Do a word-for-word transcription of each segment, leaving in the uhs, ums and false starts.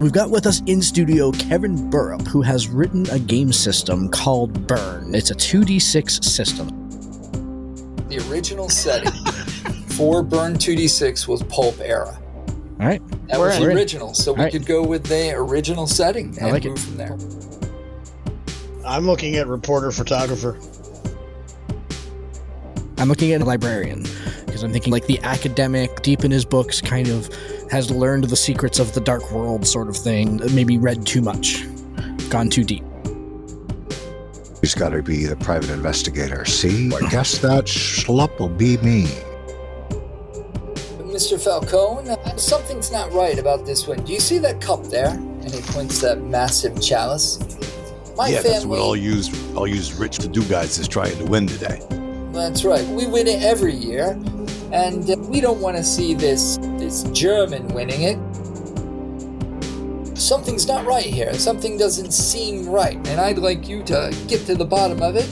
We've got with us in studio Kevin Burrup, who has written a game system called Burn. It's a two D six system. The original setting for Burn two D six was Pulp Era. All right. That We're was the original, so All we right. could go with the original setting and like move it. from there. I'm looking at reporter photographer. I'm looking at a librarian, because I'm thinking like the academic, deep in his books, kind of has learned the secrets of the dark world sort of thing, maybe read too much, gone too deep. He's got to be the private investigator. See, I guess that schlup will be me. Mister Falcone, something's not right about this one. Do you see that cup there? And he points that massive chalice. My yeah, family, that's what all use, all use rich to-do guys is trying to win today. That's right. We win it every year, and we don't want to see this, this German winning it. Something's not right here. Something doesn't seem right, and I'd like you to get to the bottom of it.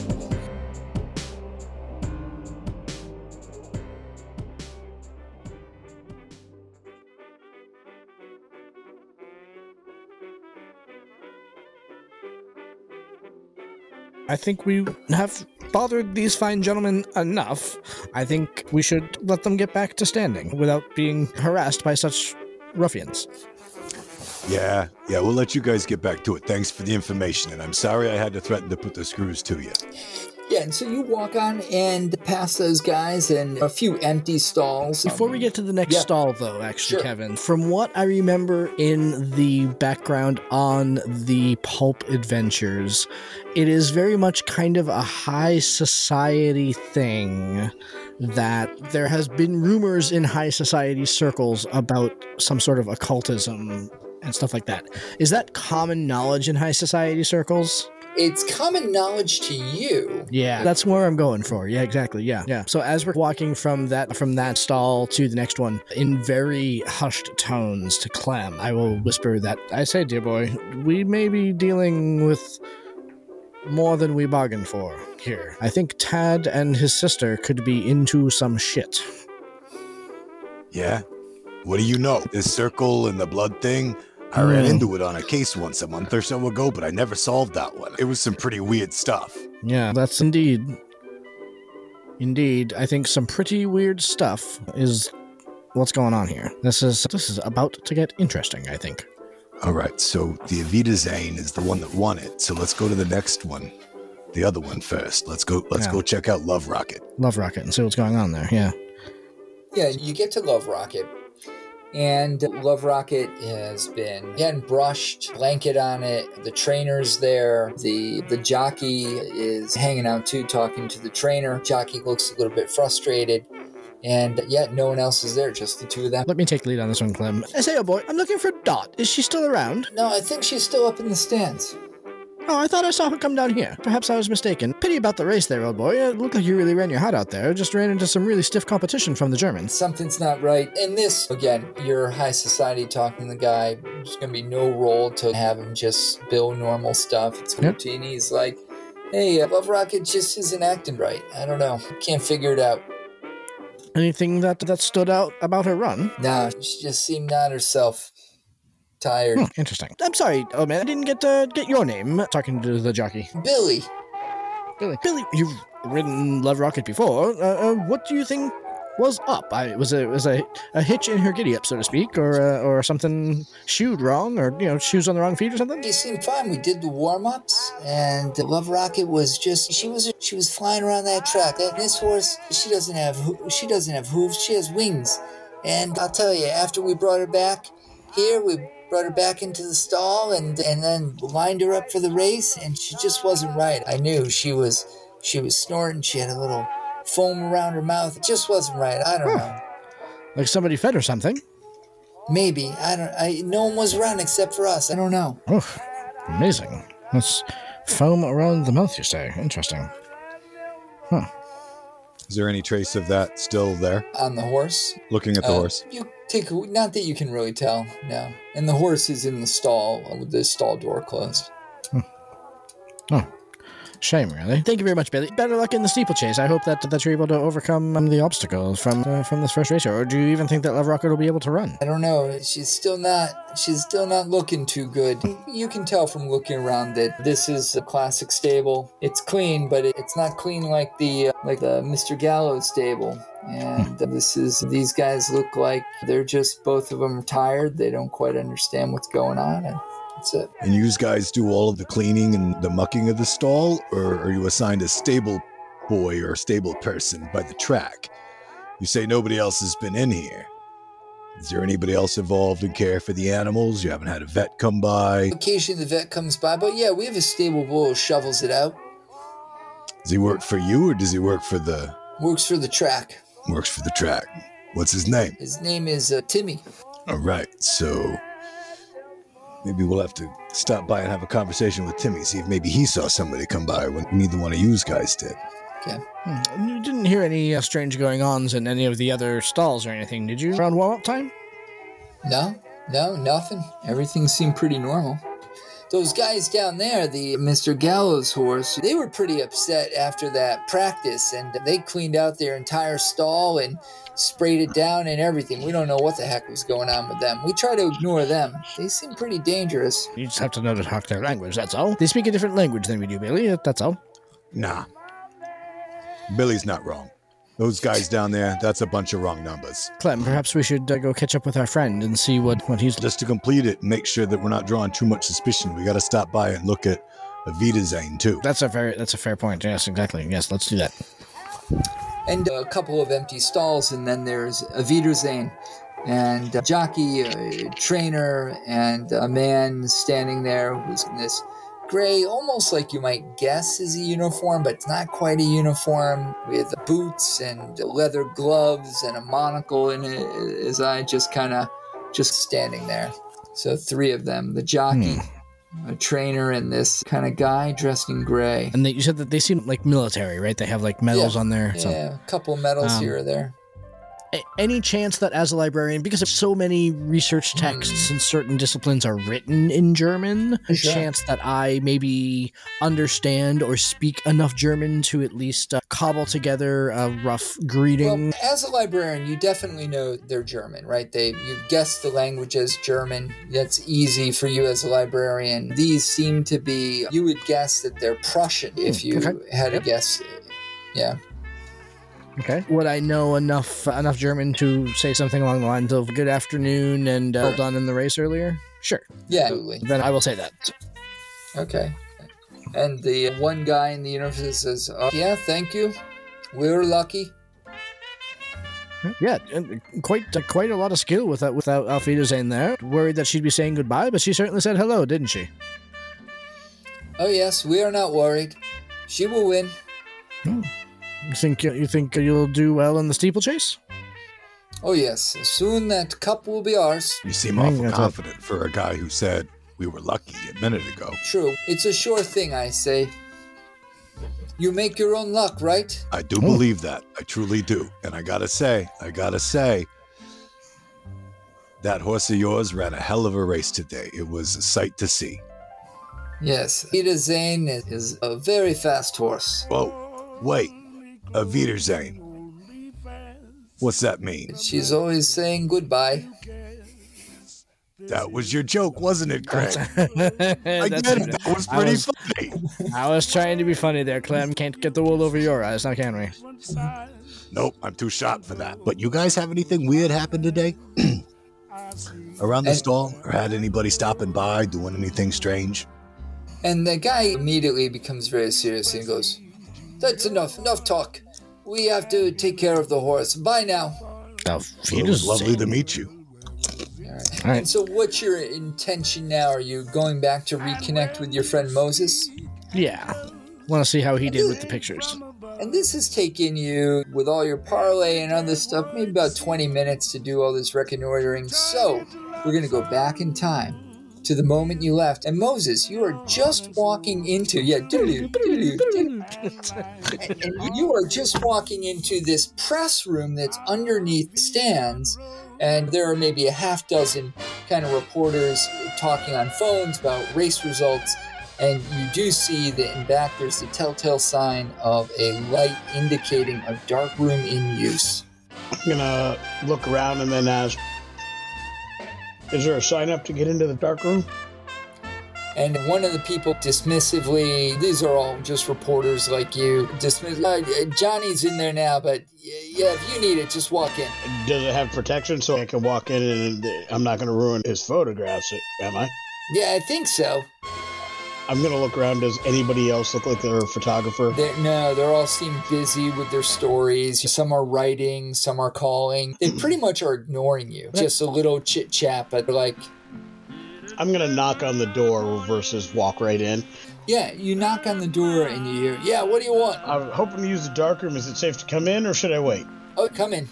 I think we have bothered these fine gentlemen enough. I think we should let them get back to standing without being harassed by such ruffians. Yeah, yeah, we'll let you guys get back to it. Thanks for the information, and I'm sorry I had to threaten to put the screws to you. Yeah, and so you walk on and pass those guys in a few empty stalls. Before we get to the next yeah. stall, though, actually, sure. Kevin, from what I remember in the background on the Pulp Adventures, it is very much kind of a high society thing that there has been rumors in high society circles about some sort of occultism and stuff like that. Is that common knowledge in high society circles? It's common knowledge to you. Yeah, that's where I'm going for. Yeah, exactly. Yeah, yeah. So as we're walking from that from that stall to the next one, in very hushed tones to Clem, I will whisper that, I say, dear boy, we may be dealing with more than we bargained for here. I think Tad and his sister could be into some shit. Yeah? What do you know? This circle and the blood thing? I ran into it on a case once a month or so ago, but I never solved that one. It was some pretty weird stuff. Yeah, that's indeed. Indeed, I think some pretty weird stuff is what's going on here. This is this is about to get interesting, I think. All right, so the Evita Zane is the one that won it, so let's go to the next one. The other one first. Let's go Let's yeah. go check out Love Rocket. Love Rocket and see what's going on there, yeah. Yeah, you get to Love Rocket. And Love Rocket has been again brushed, blanket on it. The trainer's there. The the jockey is hanging out too, talking to the trainer. Jockey looks a little bit frustrated. And yet no one else is there, just the two of them. Let me take lead on this one, Clem. I say, oh boy, I'm looking for Dot. Is she still around? No, I think she's still up in the stands. Oh, I thought I saw her come down here. Perhaps I was mistaken. Pity about the race there, old boy. It looked like you really ran your heart out there. Just ran into some really stiff competition from the Germans. Something's not right. And this, again, your high society talking to the guy. There's going to be no role to have him just bill normal stuff. It's yep. routine. He's like, hey, uh, Love Rocket just isn't acting right. I don't know. Can't figure it out. Anything that, that stood out about her run? Nah, she just seemed not herself. Tired. Hmm, interesting. I'm sorry, oh man, I didn't get to get your name. Talking to the jockey. Billy. Billy. Billy, you've ridden Love Rocket before. Uh, uh, what do you think was up? I was a was a, a hitch in her giddy up, so to speak, or uh, or something shoed wrong, or you know, shoes on the wrong feet or something. She seemed fine. We did the warm ups, and Love Rocket was just she was she was flying around that track. And this horse, she doesn't have she doesn't have hooves. She has wings, and I'll tell you, after we brought her back here, we. Brought her back into the stall and and then lined her up for the race, and she just wasn't right. I knew she was she was snorting. She had a little foam around her mouth. It just wasn't right. I don't huh. know. Like somebody fed her something. Maybe. I don't. I no one was around except for us. I don't know. Oh, amazing. That's foam around the mouth, you say. Interesting. Huh. Is there any trace of that still there? On the horse? Looking at the uh, horse. You take not that you can really tell, no. And the horse is in the stall with the stall door closed. Hmm. Oh. Shame, really. Thank you very much, Billy. Better luck in the steeplechase. I hope that that you're able to overcome um, the obstacles from uh, from this first race. Or do you even think that Love Rocket will be able to run? I don't know. She's still not. She's still not looking too good. You can tell from looking around that this is a classic stable. It's clean, but it, it's not clean like the uh, like the Mister Gallows stable. And this is, these guys look like they're just, both of them are tired. They don't quite understand what's going on, and that's it. And you guys do all of the cleaning and the mucking of the stall, or are you assigned a stable boy or stable person by the track? You say nobody else has been in here. Is there anybody else involved in care for the animals? You haven't had a vet come by? Occasionally the vet comes by, but yeah, we have a stable boy who shovels it out. Does he work for you, or does he work for the... Works for the track. Works for the track. What's his name? His name is uh, Timmy. All right, so maybe we'll have to stop by and have a conversation with Timmy, see if maybe he saw somebody come by when neither one of you guys did. Okay. Hmm. You didn't hear any uh, strange going-ons in any of the other stalls or anything, did you? Around warm-up time? No, no, nothing. Everything seemed pretty normal. Those guys down there, the Mister Gallows horse, they were pretty upset after that practice, and they cleaned out their entire stall and sprayed it down and everything. We don't know what the heck was going on with them. We try to ignore them. They seem pretty dangerous. You just have to know to talk their language, that's all. They speak a different language than we do, Billy, that's all. Nah. Billy's not wrong. Those guys down there, that's a bunch of wrong numbers. Clem, perhaps we should uh, go catch up with our friend and see what, what he's... Just to complete it, make sure that we're not drawing too much suspicion. We got to stop by and look at Evita Zane, too. That's a very, that's a fair point. Yes, exactly. Yes, let's do that. And a couple of empty stalls, and then there's Evita Zane, and a jockey, a trainer, and a man standing there who's in this... gray, almost like you might guess is a uniform, but it's not quite a uniform, with boots and leather gloves and a monocle in it, as I just kind of just standing there. So three of them, the jockey, hmm. a trainer, and this kind of guy dressed in gray. And they, you said that they seem like military, right? They have like medals yeah. on there. So. Yeah, a couple medals um, here or there. Any chance that as a librarian, because so many research texts in certain disciplines are written in German, a sure. chance that I maybe understand or speak enough German to at least uh, cobble together a rough greeting? Well, as a librarian, you definitely know they're German, right? They you guessed the language as German. That's easy for you as a librarian. These seem to be, you would guess that they're Prussian if you okay. had yep. a guess. Yeah. Okay. Would I know enough enough German to say something along the lines of "Good afternoon" and uh, "Well done" in the race earlier? Sure. Yeah. Absolutely. Then I will say that. Okay. And the one guy in the universe says, oh, "Yeah, thank you. We're lucky." Yeah, and quite uh, quite a lot of skill without without Evita Zane there. Worried that she'd be saying goodbye, but she certainly said hello, didn't she? Oh yes, we are not worried. She will win. Hmm. You think, you think you'll do well in the steeplechase? Oh, yes. Soon that cup will be ours. You seem awful confident up. for a guy who said we were lucky a minute ago. True. It's a sure thing, I say. You make your own luck, right? I do oh. believe that. I truly do. And I gotta say, I gotta say, that horse of yours ran a hell of a race today. It was a sight to see. Yes. Evita Zane is a very fast horse. Whoa. Wait. Evita Zane. What's that mean? She's always saying goodbye. That was your joke, wasn't it, Craig? I get it. That was pretty I was, funny. I was trying to be funny there, Clem. Can't get the wool over your eyes, now can we? Nope, I'm too sharp for that. But you guys have anything weird happen today? Around the and, stall? Or had anybody stopping by, doing anything strange? And the guy immediately becomes very serious and goes... That's enough. Enough talk. We have to take care of the horse. Bye now. Oh, it was lovely to meet you. All right. All right. And so what's your intention now? Are you going back to reconnect with your friend Moses? Yeah. Want to see how he and did this, with the pictures. And this has taken you, with all your parlay and other stuff, maybe about twenty minutes to do all this reconnoitering. So we're going to go back in time to the moment you left. And Moses, you are just walking into... Yeah, doodoo, doodoo, doodoo. And, and you are just walking into this press room that's underneath stands, and there are maybe a half dozen kind of reporters talking on phones about race results. And you do see that in back there's the telltale sign of a light indicating a dark room in use. I'm gonna look around and then ask, is there a sign up to get into the dark room? And one of the people dismissively, these are all just reporters like you, dismiss, uh, Johnny's in there now, but yeah, if you need it, just walk in. Does it have protection so I can walk in and I'm not going to ruin his photographs, am I? Yeah, I think so. I'm going to look around. Does anybody else look like they're a photographer? They're, no, they all seem busy with their stories. Some are writing, some are calling. They pretty much are ignoring you. Just a little chit-chat, but like... I'm going to knock on the door versus walk right in. Yeah, you knock on the door and you hear, yeah, what do you want? I'm hoping to use the dark room. Is it safe to come in or should I wait? Oh, come in.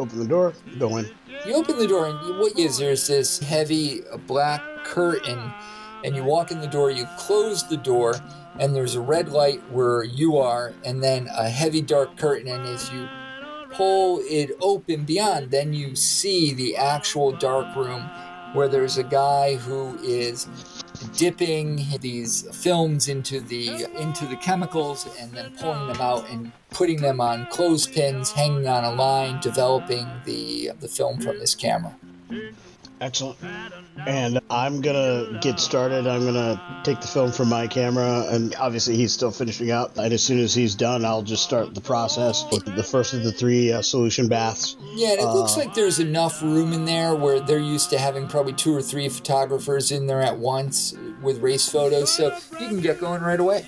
Open the door, go in. You open the door and what is there is this heavy black curtain. And you walk in the door, you close the door, and there's a red light where you are, and then a heavy dark curtain. And as you pull it open beyond, then you see the actual dark room where there's a guy who is dipping these films into the into the chemicals and then pulling them out and putting them on clothespins, hanging on a line, developing the the film from this camera. Excellent. And I'm going to get started. I'm going to take the film from my camera, and obviously he's still finishing up. And as soon as he's done, I'll just start the process with the first of the three uh, solution baths. Yeah, and it uh, looks like there's enough room in there where they're used to having probably two or three photographers in there at once with race photos, so you can get going right away.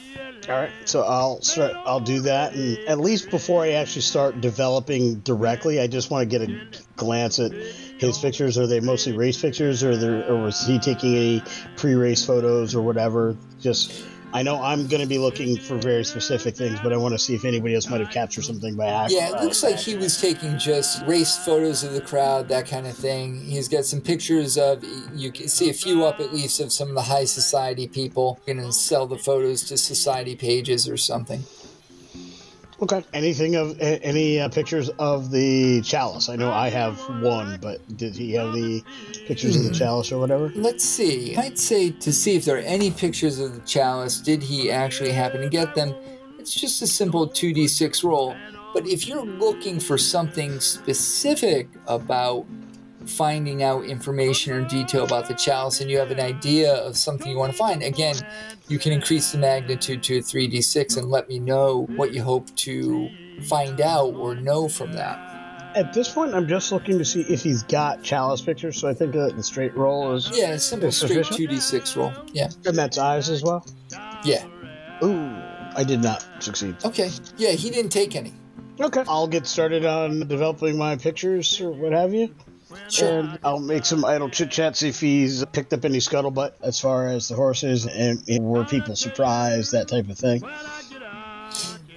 All right, so I'll start, I'll do that, and at least before I actually start developing directly, I just want to get a glance at his pictures. Are they mostly race pictures, or, there, or was he taking any pre-race photos or whatever? Just, I know I'm going to be looking for very specific things, but I want to see if anybody else might have captured something by accident. Yeah, it looks like he was taking just race photos of the crowd, that kind of thing. He's got some pictures of, you can see a few up at least of some of the high society people. Going to sell the photos to society pages or something. Okay. Anything of any uh, pictures of the chalice? I know I have one, but did he have the pictures mm-hmm. of the chalice or whatever? Let's see. I'd say to see if there are any pictures of the chalice. Did he actually happen to get them? It's just a simple two d six roll. But if you're looking for something specific about finding out information or detail about the chalice and you have an idea of something you want to find, again, you can increase the magnitude to three d six and let me know what you hope to find out or know from that. At this point, I'm just looking to see if he's got chalice pictures, so I think uh, the straight roll is Yeah, a simple is straight sufficient. two d six roll. Yeah. And that's eyes as well? Yeah. Ooh, I did not succeed. Okay. Yeah, he didn't take any. Okay. I'll get started on developing my pictures or what have you. Sure. And I'll make some idle chit-chats if he's picked up any scuttlebutt as far as the horses and, and were people surprised, that type of thing.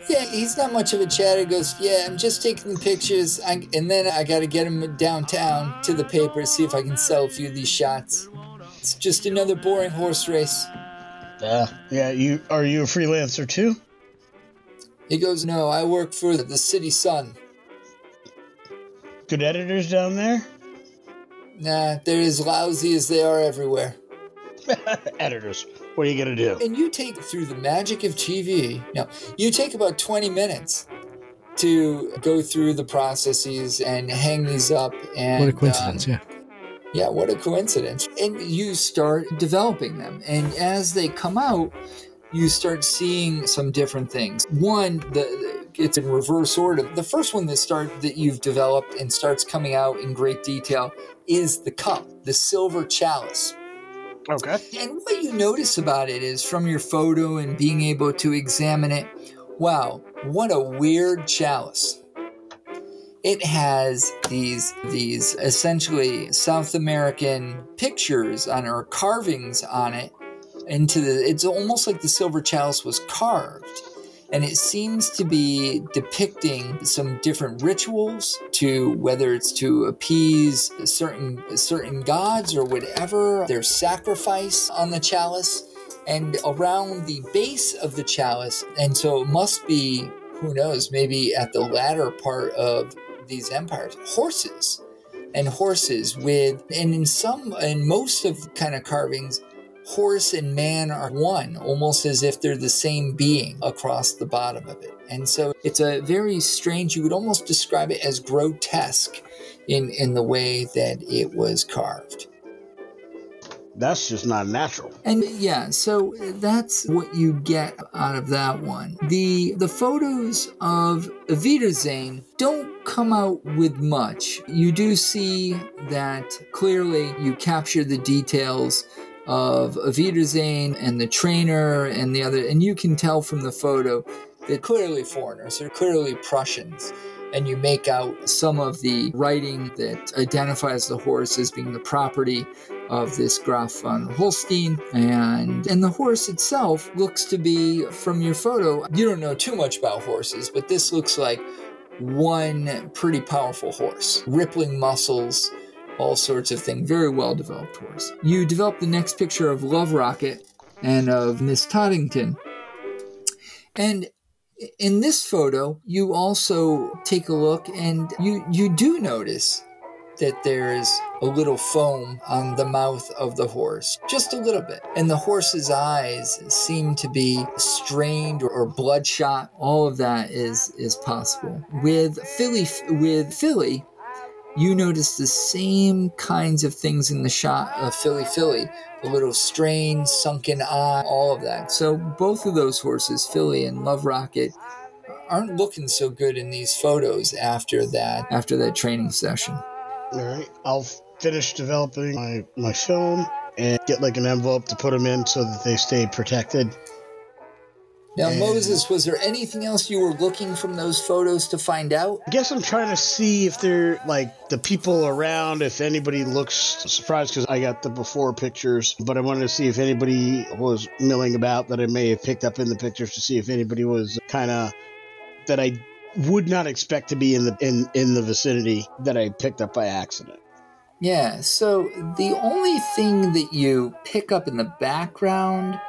Yeah, he's not much of a chatter. He goes, yeah, I'm just taking the pictures, I, and then I got to get him downtown to the paper to see if I can sell a few of these shots. It's just another boring horse race. Uh, yeah, you are you a freelancer too? He goes, no, I work for the City Sun. Good editors down there? Nah, they're as lousy as they are everywhere. Editors, what are you going to do? And you take, through the magic of T V, no, you take about twenty minutes to go through the processes and hang these up. And what a coincidence, um, yeah. Yeah, what a coincidence. And you start developing them. And as they come out, you start seeing some different things. One, the, it's in reverse order. The first one that start that you've developed and starts coming out in great detail is the cup, the silver chalice. Okay. And what you notice about it is from your photo and being able to examine it, wow, what a weird chalice. It has these these essentially South American pictures on or carvings on it. Into the, it's almost like the silver chalice was carved, and it seems to be depicting some different rituals to whether it's to appease certain certain gods or whatever, their sacrifice on the chalice and around the base of the chalice. And so it must be, who knows, maybe at the latter part of these empires, horses and horses with, and in some and most of the kind of carvings, horse and man are one, almost as if they're the same being across the bottom of it. And so it's a very strange, you would almost describe it as grotesque in, in the way that it was carved. That's just not natural. And yeah, so that's what you get out of that one. The the photos of Evita Zane don't come out with much. You do see that clearly you capture the details of Evita Zane and the trainer and the other, and you can tell from the photo they're clearly foreigners, they're clearly Prussians. And you make out some of the writing that identifies the horse as being the property of this Graf von Holstein. And, and the horse itself looks to be, from your photo, you don't know too much about horses, but this looks like one pretty powerful horse. Rippling muscles, all sorts of things. Very well-developed horse. You develop the next picture of Love Rocket and of Miss Toddington. And in this photo, you also take a look, and you, you do notice that there is a little foam on the mouth of the horse, just a little bit. And the horse's eyes seem to be strained or bloodshot. All of that is is possible. With Philly, with Philly, you notice the same kinds of things in the shot of Philly Philly. A little strain, sunken eye, all of that. So both of those horses, Philly and Love Rocket, aren't looking so good in these photos after that after that training session. All right. I'll finish developing my, my film and get like an envelope to put them in so that they stay protected. Now, and Moses, was there anything else you were looking from those photos to find out? I guess I'm trying to see if they're, like, the people around, if anybody looks surprised, because I got the before pictures, but I wanted to see if anybody was milling about that I may have picked up in the pictures to see if anybody was kind of, that I would not expect to be in the in, in the vicinity that I picked up by accident. Yeah, so the only thing that you pick up in the background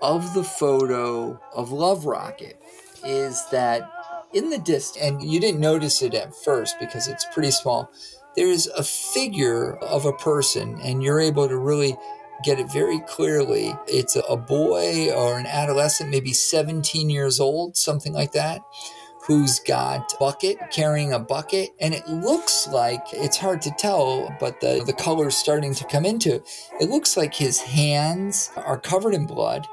of the photo of Love Rocket is that in the distance, and you didn't notice it at first because it's pretty small, there is a figure of a person, and you're able to really get it very clearly. It's a boy or an adolescent, maybe seventeen years old, something like that, who's got a bucket, carrying a bucket, and it looks like, it's hard to tell, but the, the color's starting to come into it. It looks like his hands are covered in blood,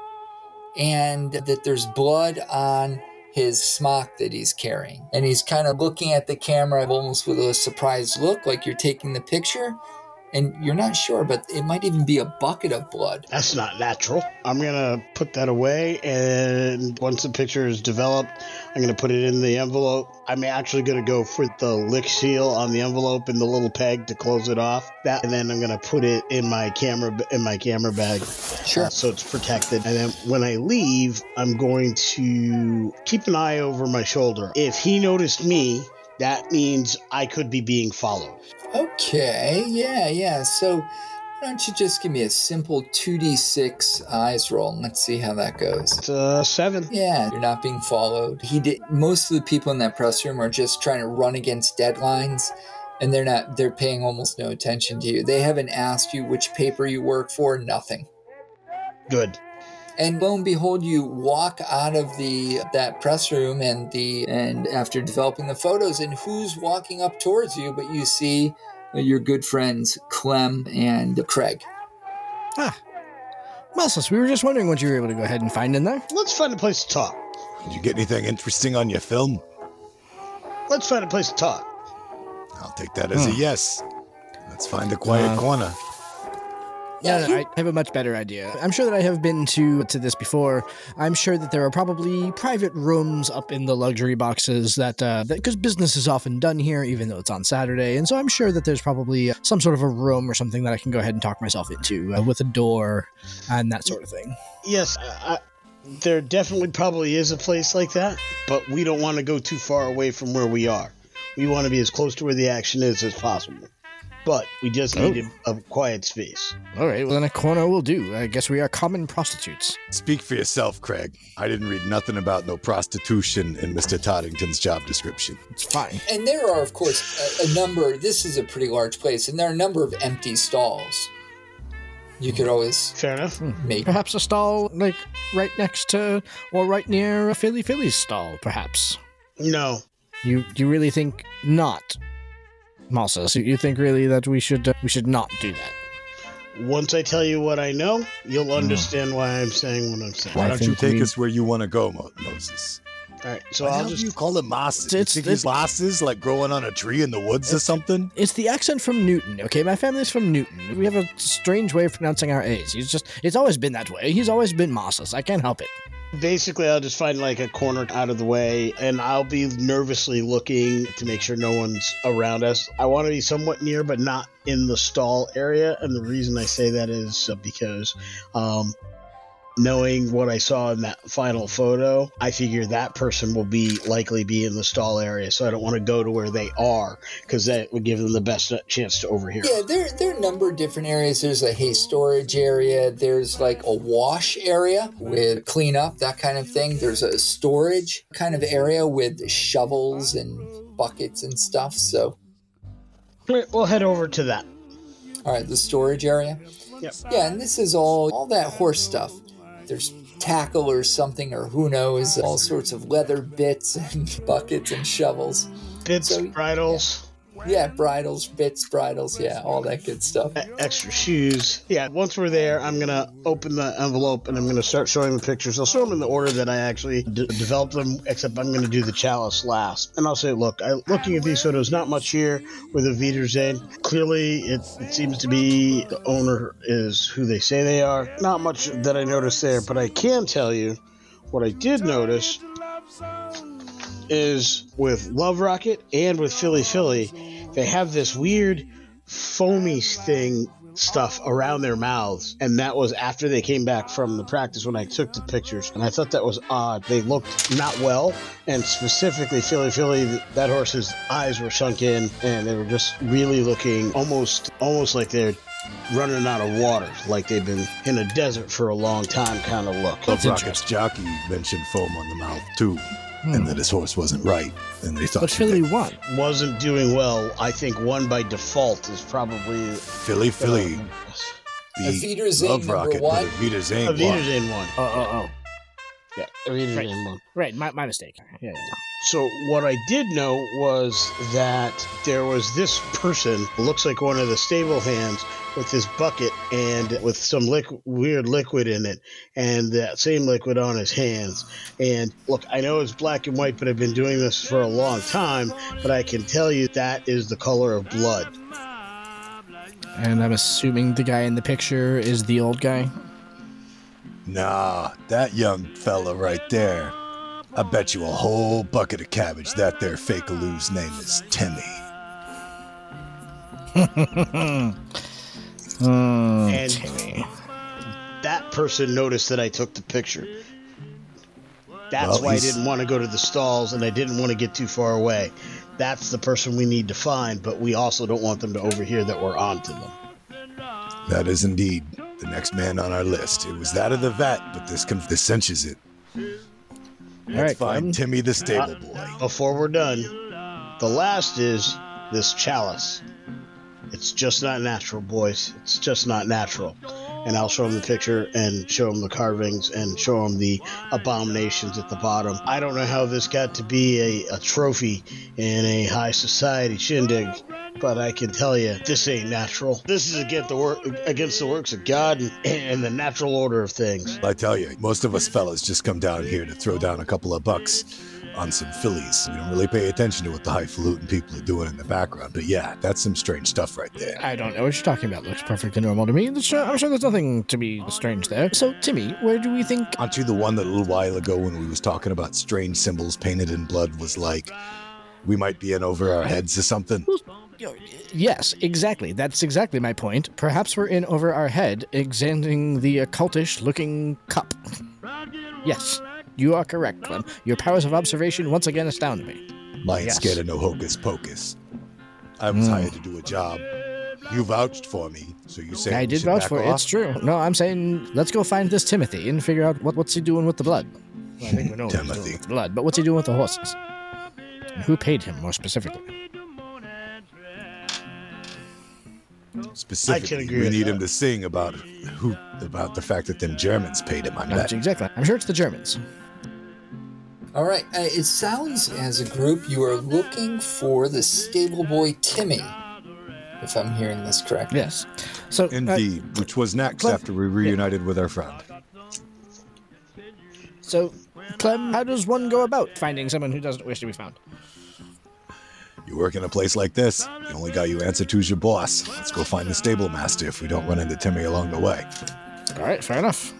and that there's blood on his smock that he's carrying. And he's kind of looking at the camera almost with a surprised look, like you're taking the picture, and you're not sure, but it might even be a bucket of blood. That's not natural. I'm going to put that away, and once the picture is developed, I'm going to put it in the envelope. I'm actually going to go for the lick seal on the envelope and the little peg to close it off. That, and then I'm going to put it in my camera in my camera bag. Sure. Uh, so it's protected. And then when I leave, I'm going to keep an eye over my shoulder. If he noticed me, that means I could be being followed. Okay, yeah, yeah. So why don't you just give me a simple two d six eyes roll, and let's see how that goes. It's a seven. Yeah, you're not being followed. He did. Most of the people in that press room are just trying to run against deadlines, and they're not. They're paying almost no attention to you. They haven't asked you which paper you work for, nothing. Good. And lo and behold, you walk out of the that press room and the and after developing the photos, and who's walking up towards you, but you see your good friends Clem and Craig. Ah. Moses, we were just wondering what you were able to go ahead and find in there. Let's find a place to talk. Did you get anything interesting on your film? Let's find a place to talk. I'll take that as hmm. a yes. Let's find a quiet uh, corner. Yeah, I have a much better idea. I'm sure that I have been to to this before. I'm sure that there are probably private rooms up in the luxury boxes that, uh, that, because business is often done here, even though it's on Saturday. And so I'm sure that there's probably some sort of a room or something that I can go ahead and talk myself into uh, with a door and that sort of thing. Yes, I, there definitely probably is a place like that, but we don't want to go too far away from where we are. We want to be as close to where the action is as possible. But we just oh. needed a quiet space. All right, well, then a corner will do. I guess we are common prostitutes. Speak for yourself, Craig. I didn't read nothing about no prostitution in Mister Toddington's job description. It's fine. And there are, of course, a, a number. This is a pretty large place, and there are a number of empty stalls. You could always fair enough. Make perhaps a stall like right next to or right near a Philly Philly's stall, perhaps. No. You you really think not, Moses? So you think really that we should uh, we should not do that? Once I tell you what I know, you'll understand mm. why I'm saying what I'm saying. Why don't you take we... us where you want to go, Mo- Moses? All right, so I'll just... you call it mosses? It's, it's, it's mosses, like growing on a tree in the woods or something? It's the accent from Newton, okay? My family's from Newton. We have a strange way of pronouncing our A's. He's just, it's always been that way. He's always been mosses. I can't help it. Basically, I'll just find, like, a corner out of the way, and I'll be nervously looking to make sure no one's around us. I want to be somewhat near, but not in the stall area, and the reason I say that is because... um knowing what I saw in that final photo, I figure that person will be likely be in the stall area, so I don't want to go to where they are because that would give them the best chance to overhear. Yeah, there, there are a number of different areas. There's a hay storage area. There's like a wash area with cleanup, that kind of thing. There's a storage kind of area with shovels and buckets and stuff. So we'll head over to that. All right, the storage area. Yep. Yeah, and this is all all that horse stuff. There's tackle or something, or who knows, all sorts of leather bits and buckets and shovels. Bits, so, bridles. Yeah. yeah, bridles, bits, bridles, yeah, all that good stuff. Extra shoes. Yeah, once we're there, I'm going to open the envelope and I'm going to start showing the pictures. I'll show them in the order that I actually d- developed them, except I'm going to do the chalice last. And I'll say, look, I, looking at these photos, not much here with the Wiedersehen. Clearly, it, it seems to be the owner is who they say they are. Not much that I noticed there, but I can tell you what I did notice is with Love Rocket and with Philly Philly, they have this weird foamy thing stuff around their mouths, and that was after they came back from the practice when I took the pictures, and I thought that was odd. They looked not well, and specifically Philly Philly, that horse's eyes were sunk in, and they were just really looking almost almost like they're running out of water, like they've been in a desert for a long time kind of look. Love Rocket's jockey mentioned foam on the mouth too, and that his horse wasn't right, and they thought. But Philly what? Wasn't doing well. I think one by default is probably Philly Philly. Um, the Love Rocket, but Evita Zane one. Evita Zane one. Oh oh oh. Yeah, Evita Zane one. Right, my my mistake. Yeah. yeah. So what I did know was that there was this person, looks like one of the stable hands, with this bucket and with some liquid, weird liquid in it, and that same liquid on his hands. And look, I know it's black and white, but I've been doing this for a long time, but I can tell you that is the color of blood. And I'm assuming the guy in the picture is the old guy? Nah, that young fella right there. I bet you a whole bucket of cabbage that there fake-aloo's name is Timmy. mm, and Timmy. That person noticed that I took the picture. That's well, why he's... I didn't want to go to the stalls, and I didn't want to get too far away. That's the person we need to find, but we also don't want them to overhear that we're on to them. That is indeed the next man on our list. It was that of the vat, but this, conf- this cinches it. Let's right, find Clem. Timmy the stable boy. Uh, before we're done, the last is this chalice. It's just not natural, boys. It's just not natural. And I'll show him the picture and show him the carvings and show him the abominations at the bottom. I don't know how this got to be a, a trophy in a high society shindig, but I can tell you this ain't natural. This is against the, wor- against the works of God and, and the natural order of things. I tell you, most of us fellas just come down here to throw down a couple of bucks on some fillies. We don't really pay attention to what the highfalutin people are doing in the background, but yeah, that's some strange stuff right there. I don't know what you're talking about. Looks perfectly normal to me. I'm sure there's nothing to be strange there. So, Timmy, where do we think... Onto the one that a little while ago when we was talking about strange symbols painted in blood was like, we might be in over our heads or something. Yes, exactly. That's exactly my point. Perhaps we're in over our head, examining the occultish-looking cup. Yes, you are correct, Clem. Your powers of observation once again astound me. I ain't yes. scared of no hocus-pocus. I was mm. hired to do a job. You vouched for me, so you say I did vouch for it. Off? It's true. No, I'm saying let's go find this Timothy and figure out what, what's he doing with the blood. Well, I think we know Timothy. What he's doing with the blood, but what's he doing with the horses? And who paid him, more specifically? specifically. I can agree we need that. Him to sing about who about the fact that them Germans paid him. I bet. Exactly. I'm sure it's the Germans. All right. Uh, it sounds as a group you are looking for the stable boy Timmy, if I'm hearing this correctly. Yes. So indeed, uh, which was next Clem, after we reunited yeah. with our friend. So, Clem, how does one go about finding someone who doesn't wish to be found? You work in a place like this, the only guy you answer to is your boss. Let's go find the stable master if we don't run into Timmy along the way. All right, fair enough.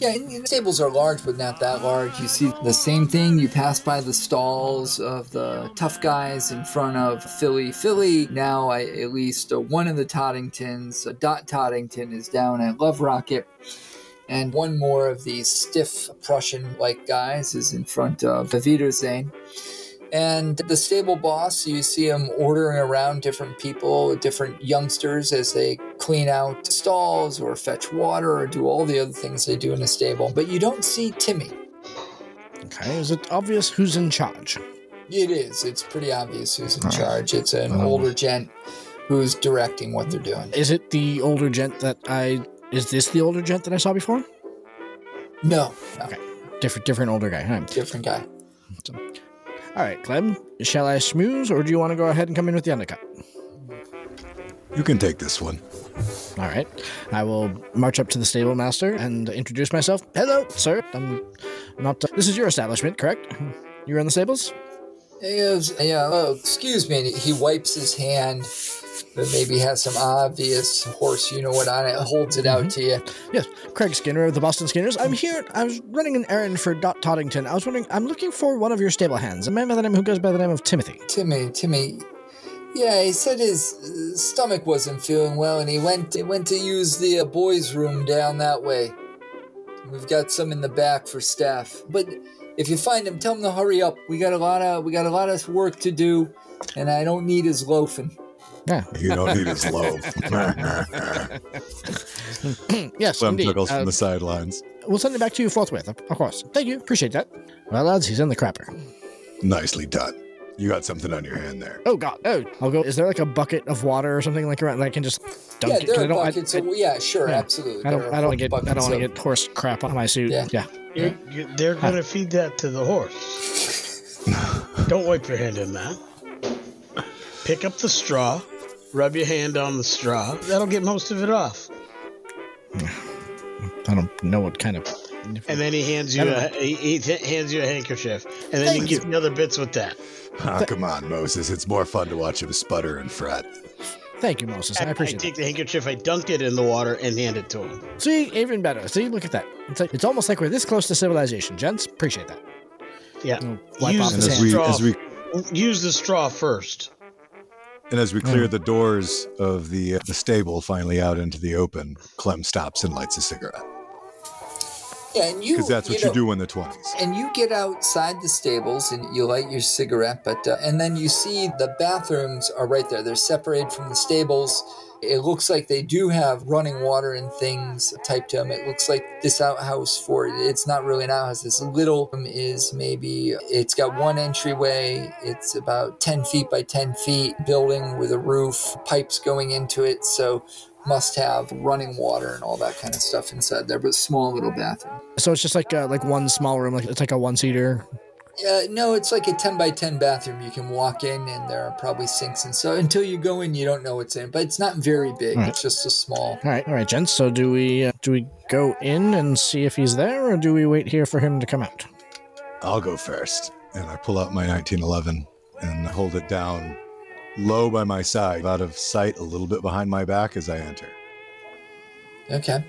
Yeah, and, and stables are large, but not that large. You see the same thing. You pass by the stalls of the tough guys in front of Philly. Philly, now I, at least uh, one of the Toddingtons, uh, Dot Toddington, is down at Love Rocket. And one more of these stiff Prussian-like guys is in front of Evita Zane. And the stable boss, you see him ordering around different people, different youngsters as they clean out stalls or fetch water or do all the other things they do in a stable. But you don't see Timmy. Okay, is it obvious who's in charge? It is. It's pretty obvious who's in charge. It's an um, older gent who's directing what they're doing. Is it the older gent that I... Is this the older gent that I saw before? No. no. Okay. Different different older guy. Huh? Different guy. All right, Clem, shall I schmooze, or do you want to go ahead and come in with the undercut? You can take this one. All right. I will march up to the stable master and introduce myself. Hello, sir. I'm not... Uh, this is your establishment, correct? You run the stables? Was, yeah. Oh, excuse me. He wipes his hand... But maybe has some obvious horse, you know what, on it, holds it mm-hmm. out to you. Yes, Craig Skinner of the Boston Skinners. I'm here. I was running an errand for Dot Toddington. I was wondering, I'm looking for one of your stable hands. A man by the name who goes by the name of Timothy. Timmy, Timmy. Yeah, he said his stomach wasn't feeling well, and he went, he went to use the uh, boys' room down that way. We've got some in the back for staff. But if you find him, tell him to hurry up. We got a lot of we got a lot of work to do, and I don't need his loafing. Yeah. You don't need his loaf. Yes, Clem indeed. Took us uh, from the sidelines. We'll send it back to you forthwith, of course. Thank you. Appreciate that. Well, lads, he's in the crapper. Nicely done. You got something on your hand there. Oh, God. Oh, I'll go. Is there like a bucket of water or something like around that I can just dunk yeah, it? There are buckets. I, I, of, yeah, sure. Yeah, absolutely. I don't, I don't, get, I don't want to get horse crap on my suit. Yeah. yeah. You're, you're, they're going to feed that to the horse. Don't wipe your hand in that. Pick up the straw. Rub your hand on the straw. That'll get most of it off. I don't know what kind of... And then he hands you a, he hands you a handkerchief. And then Thanks. You get the other bits with that. Oh, come on, Moses. It's more fun to watch him sputter and fret. Thank you, Moses. I, I appreciate it. I take that. The handkerchief, I dunk it in the water, and hand it to him. See, even better. See, look at that. It's, like, it's almost like we're this close to civilization, gents. Appreciate that. Yeah. Wipe Use off the straw. As we, as we... Use the straw first. And as we clear the doors of the uh, the stable, finally out into the open, Clem stops and lights a cigarette. Yeah, and you because that's what you, know, you do in the twenties. And you get outside the stables and you light your cigarette, but uh, and then you see the bathrooms are right there. They're separated from the stables. It looks like they do have running water and things typed to them. It looks like this outhouse for it. It's not really an outhouse. This little room is maybe, it's got one entryway. It's about ten feet by ten feet building with a roof, pipes going into it. So must have running water and all that kind of stuff inside there, but small little bathroom. So it's just like a, like one small room. Like it's like a one-seater. Uh, no, it's like a ten by ten bathroom. You can walk in and there are probably sinks and so until you go in, you don't know what's in, but it's not very big. Right. It's just a small. All right. All right, gents. So do we, uh, do we go in and see if he's there or do we wait here for him to come out? I'll go first. And I pull out my nineteen eleven and hold it down low by my side, out of sight, a little bit behind my back as I enter. Okay.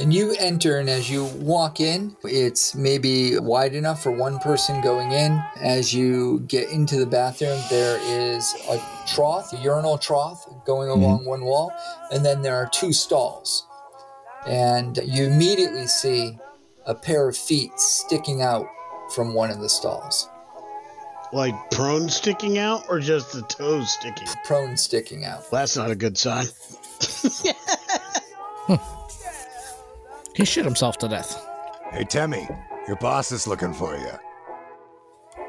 And you enter, and as you walk in, it's maybe wide enough for one person going in. As you get into the bathroom, there is a trough, a urinal trough, going along mm-hmm. one wall, and then there are two stalls. And you immediately see a pair of feet sticking out from one of the stalls. Like prone sticking out, or just the toes sticking? Prone sticking out. Well, that's not a good sign. hmm. He shit himself to death. Hey, Timmy, your boss is looking for you.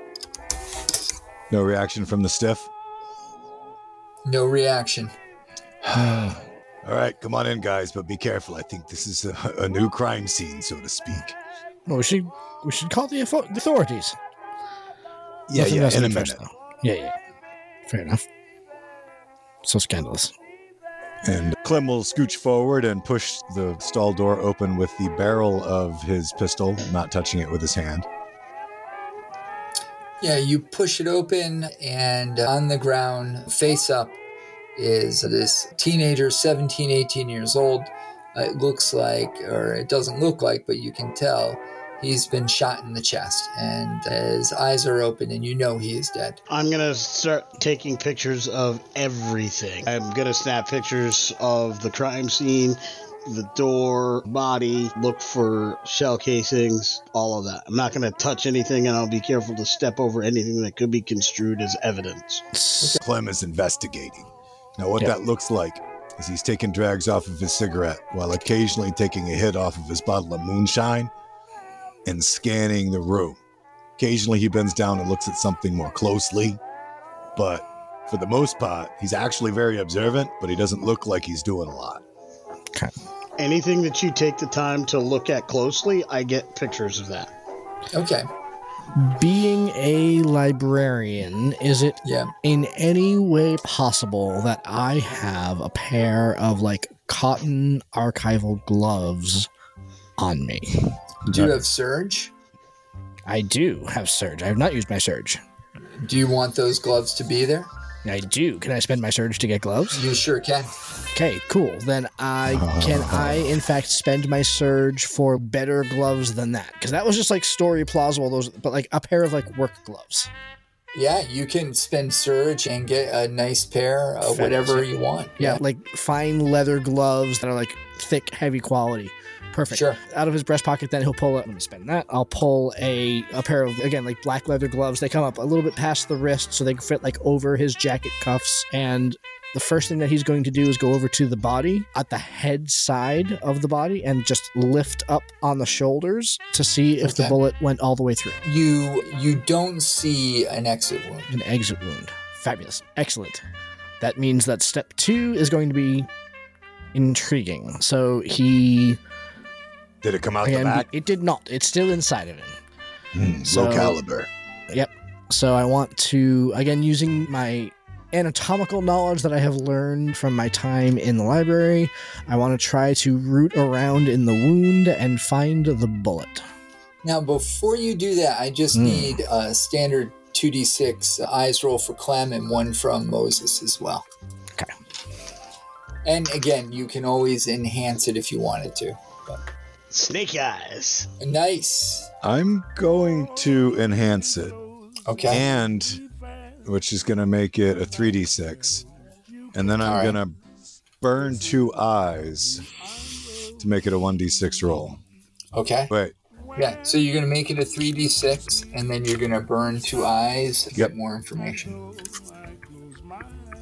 No reaction from the stiff? No reaction. All right, come on in, guys, but be careful. I think this is a, a new crime scene, so to speak. Well, we should, we should call the authorities. Yeah, Nothing yeah, in a minute. Though. Yeah, yeah. Fair enough. So scandalous. And Clem will scooch forward and push the stall door open with the barrel of his pistol, not touching it with his hand. Yeah, you push it open, and on the ground, face up, is this teenager, seventeen, eighteen years old. It looks like, or it doesn't look like, but you can tell, he's been shot in the chest, and his eyes are open, and you know he is dead. I'm going to start taking pictures of everything. I'm going to snap pictures of the crime scene, the door, body, look for shell casings, all of that. I'm not going to touch anything, and I'll be careful to step over anything that could be construed as evidence. Okay. Clem is investigating. Now, what yeah. that looks like is he's taking drags off of his cigarette while occasionally taking a hit off of his bottle of moonshine and scanning the room. Occasionally he bends down and looks at something more closely, but for the most part, he's actually very observant, but he doesn't look like he's doing a lot. Okay. Anything that you take the time to look at closely, I get pictures of that. Okay. Being a librarian, is it yeah. in any way possible that I have a pair of, like, cotton archival gloves on me? Do you have Surge? I do have Surge. I have not used my Surge. Do you want those gloves to be there? I do. Can I spend my Surge to get gloves? You sure can. Okay, cool. Then I uh, can I, in fact, spend my Surge for better gloves than that? Because that was just, like, story plausible, those, but, like, a pair of, like, work gloves. Yeah, you can spend Surge and get a nice pair of whatever you want. Yeah, yeah, like, fine leather gloves that are, like, thick, heavy quality. Perfect. Sure. Out of his breast pocket, then he'll pull it. Let me spend that. I'll pull a, a pair of, again, like black leather gloves. They come up a little bit past the wrist, so they fit like over his jacket cuffs. And the first thing that he's going to do is go over to the body, at the head side of the body, and just lift up on the shoulders to see if okay. the bullet went all the way through. You you don't see an exit wound. An exit wound. Fabulous. Excellent. That means that step two is going to be intriguing. So he... Did it come out Again, the back? It did not. It's still inside of him. Mm, so, low caliber. Yep. So I want to, again, using my anatomical knowledge that I have learned from my time in the library, I want to try to root around in the wound and find the bullet. Now, before you do that, I just mm. need a standard two d six eyes roll for Clem and one from Moses as well. Okay. And again, you can always enhance it if you wanted to, but... Snake eyes. Nice. I'm going to enhance it. Okay. And, which is going to make it a three d six. And then I'm right. going to burn two eyes to make it a one d six roll. Okay. Wait. Yeah, so you're going to make it a three d six, and then you're going to burn two eyes to yep. get more information.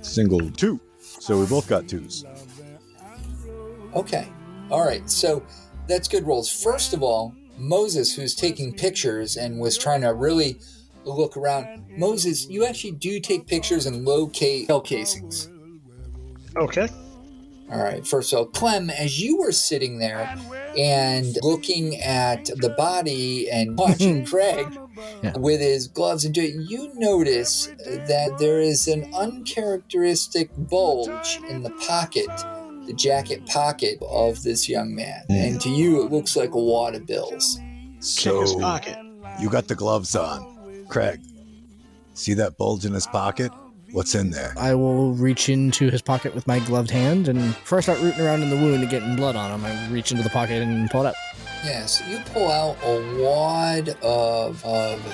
Single two. So we both got twos. Okay. All right, so... That's good rolls. First of all, Moses, who's taking pictures and was trying to really look around. Moses, you actually do take pictures and locate shell casings. Okay. All right. First of all, Clem, as you were sitting there and looking at the body and watching Craig yeah. with his gloves and doing, you notice that there is an uncharacteristic bulge in the pocket, the jacket pocket of this young man. Mm. And to you, it looks like a wad of bills. So, his pocket. You got the gloves on. Craig, see that bulge in his pocket? What's in there? I will reach into his pocket with my gloved hand, and before I start rooting around in the wound and getting blood on him, I reach into the pocket and pull it up. Yeah, so you pull out a wad of, of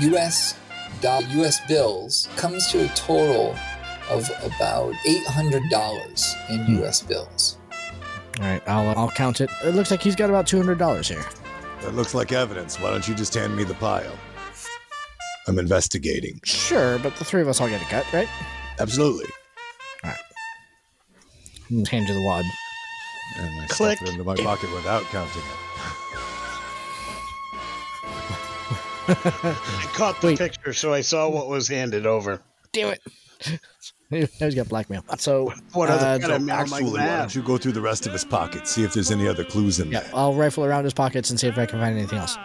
U S do- U S bills. Comes to a total of about eight hundred dollars in U S bills. All right, I'll, I'll count it. It looks like he's got about two hundred dollars here. That looks like evidence. Why don't you just hand me the pile? I'm investigating. Sure, but the three of us all get a cut, right? Absolutely. All right. Hand you the wad. And I Click. stuff it into my pocket without counting it. I caught the Wait. picture, so I saw what was handed over. Do it. He's got blackmail. So what other uh, kind of so actually, like why don't you go through the rest of his pockets, see if there's any other clues in yeah, there? I'll rifle around his pockets and see if I can find anything else.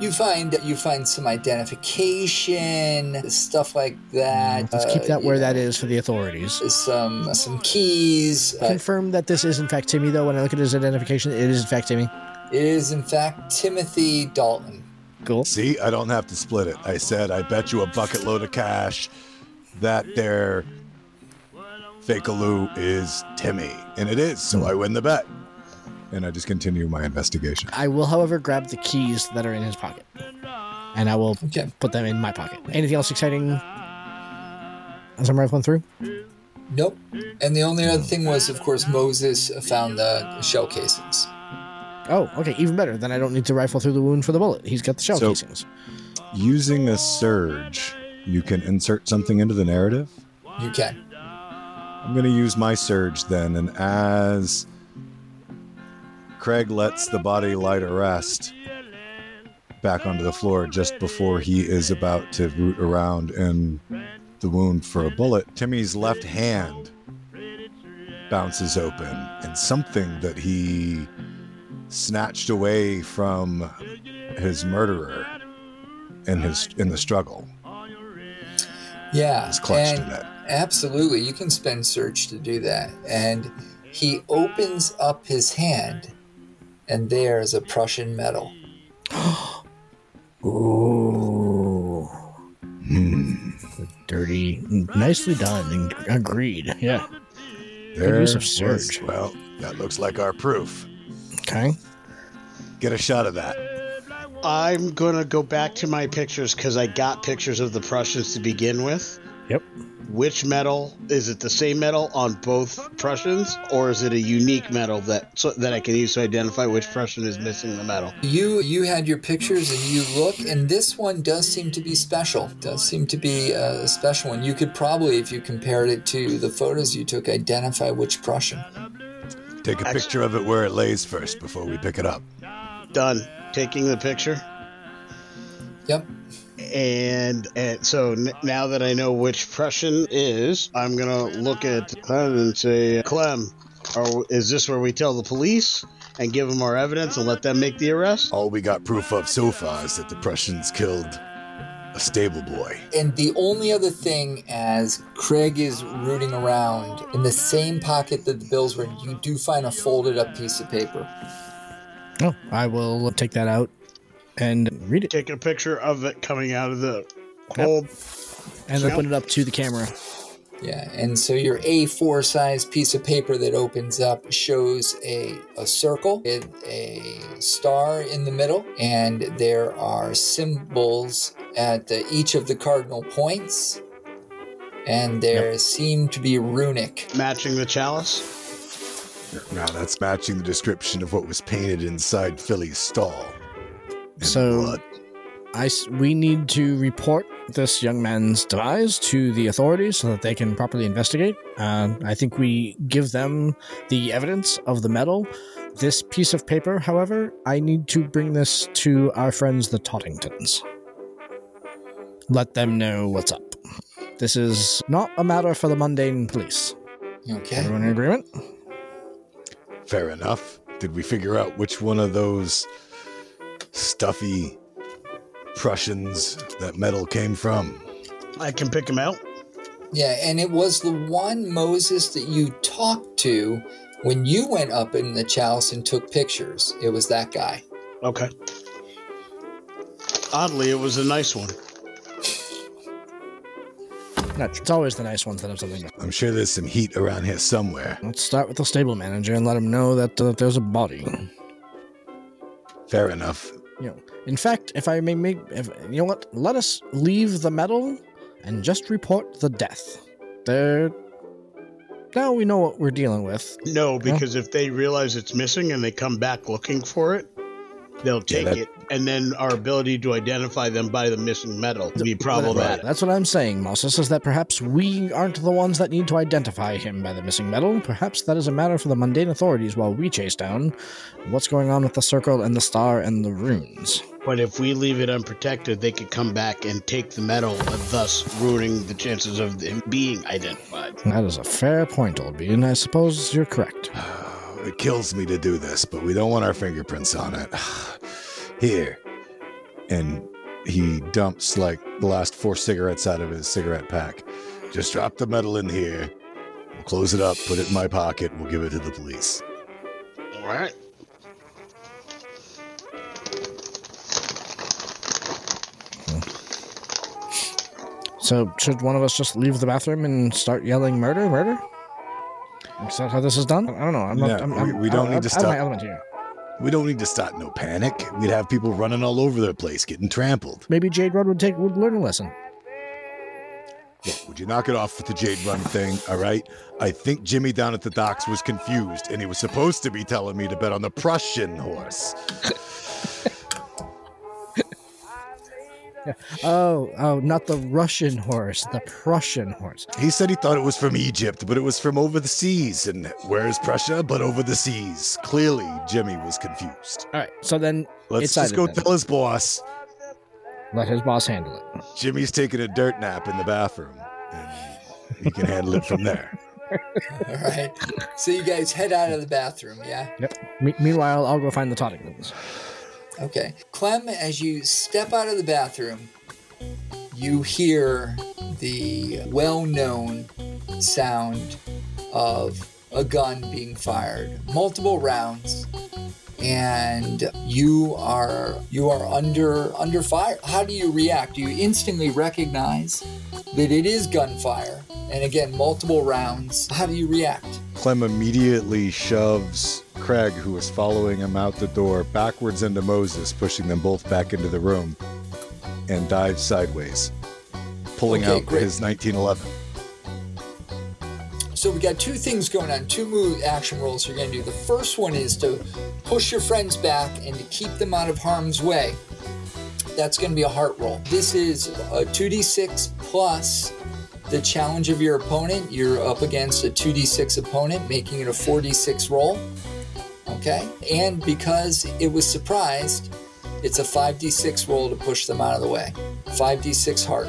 You find you find some identification, stuff like that. Let's keep that uh, where know. that is for the authorities. Some some keys. Confirm that this is in fact Timmy, though. When I look at his identification, it is in fact Timmy. It is in fact Timothy Dalton. Cool. See, I don't have to split it. I said I bet you a bucket load of cash that their Fakealoo is Timmy, and it is. So I win the bet. And I just continue my investigation. I will, however, grab the keys that are in his pocket. And I will okay. put them in my pocket. Anything else exciting as I'm rifling through? Nope. And the only other thing was, of course, Moses found the shell casings. Oh, okay. Even better. Then I don't need to rifle through the wound for the bullet. He's got the shell so, casings. Using a surge, you can insert something into the narrative? You can. I'm going to use my surge then. And as Craig lets the body lie to rest back onto the floor just before he is about to root around in the wound for a bullet, Timmy's left hand bounces open, and something that he snatched away from his murderer in his in the struggle. Yeah, is clutched in it. Absolutely, you can spend search to do that, and he opens up his hand. And there is a Prussian medal. Ooh. Hmm. Dirty. Nicely done. Agreed. Yeah. There is a surge. Well, that looks like our proof. Okay. Get a shot of that. I'm going to go back to my pictures because I got pictures of the Prussians to begin with. Yep. Which medal? Is it the same medal on both Prussians, or is it a unique medal that so, that I can use to identify which Prussian is missing the medal? You you had your pictures, and you look, and this one does seem to be special. Does seem to be a special one. You could probably, if you compared it to the photos you took, identify which Prussian. Take a picture of it where it lays first before we pick it up. Done. Taking the picture? Yep. And, and so n- now that I know which Prussian is, I'm going to look at Clem and say, Clem, are, is this where we tell the police and give them our evidence and let them make the arrest? All we got proof of so far is that the Prussians killed a stable boy. And the only other thing, as Craig is rooting around, in the same pocket that the bills were in, you do find a folded up piece of paper. Oh, I will take that out. And read it. Take a picture of it coming out of the hole. Yep. And open it up to the camera. Yeah, and so your A four size piece of paper that opens up shows a, a circle with a star in the middle, and there are symbols at the, each of the cardinal points, and there yep. seem to be runic. Matching the chalice? Now that's matching the description of what was painted inside Philly's stall. So, I, we need to report this young man's demise to the authorities so that they can properly investigate. Uh, I think we give them the evidence of the medal. This piece of paper, however, I need to bring this to our friends, the Toddingtons. Let them know what's up. This is not a matter for the mundane police. Okay. Everyone in agreement? Fair enough. Did we figure out which one of those stuffy Prussians that medal came from? I can pick him out. Yeah, and it was the one, Moses, that you talked to when you went up in the chalice and took pictures. It was that guy. Okay. Oddly, it was a nice one. It's always the nice ones that have something. I'm sure there's some heat around here somewhere. Let's start with the stable manager and let him know that uh, there's a body. Fair enough. You know, in fact, if I may make, if, you know what, let us leave the medal and just report the death. There, now we know what we're dealing with. No, because huh? if they realize it's missing and they come back looking for it, they'll take yeah, that, it and then our ability to identify them by the missing metal would be problematic. Right. That's what I'm saying, Moses, is that perhaps we aren't the ones that need to identify him by the missing metal. Perhaps that is a matter for the mundane authorities while we chase down what's going on with the circle and the star and the runes. But if we leave it unprotected, they could come back and take the metal, thus ruining the chances of him being identified. That is a fair point, old bean. I suppose you're correct. It kills me to do this, but we don't want our fingerprints on it. Here. And he dumps, like, the last four cigarettes out of his cigarette pack. Just drop the metal in here. We'll close it up, put it in my pocket, and we'll give it to the police. All right. So, should one of us just leave the bathroom and start yelling, murder, murder? Is that how this is done? I don't know. I'm no, not, I'm, we, we I'm, don't I'm, need I'm, to stop. I'm my element here. We don't need to start no panic. We'd have people running all over their place, getting trampled. Maybe Jade Rudd would take would learn a lesson. Look, would you knock it off with the Jade Rudd thing, all right? I think Jimmy down at the docks was confused, and he was supposed to be telling me to bet on the Prussian horse. Oh, oh, not the Russian horse, the Prussian horse. He said he thought it was from Egypt, but it was from over the seas. And where's Prussia but over the seas? Clearly, Jimmy was confused. All right, so then let's it's just go then. Tell his boss. Let his boss handle it. Jimmy's taking a dirt nap in the bathroom, and he can handle it from there. All right, so you guys head out of the bathroom, yeah? Yep. Me- meanwhile, I'll go find the Toddingtons. Okay. Clem, as you step out of the bathroom, you hear the well-known sound of a gun being fired, multiple rounds, and you are you are under under fire. How do you react? You instantly recognize that it is gunfire, and again, multiple rounds. How do you react? Clem immediately shoves Craig, who was following him out the door, backwards into Moses, pushing them both back into the room, and dives sideways, pulling okay, out great. his nineteen eleven. So we got two things going on, two move action rolls you're going to do. The first one is to push your friends back and to keep them out of harm's way. That's going to be a heart roll. This is a two d six plus the challenge of your opponent. You're up against a two d six opponent, making it a four d six roll. Okay, and because it was surprised, it's a five d six roll to push them out of the way. five d six heart.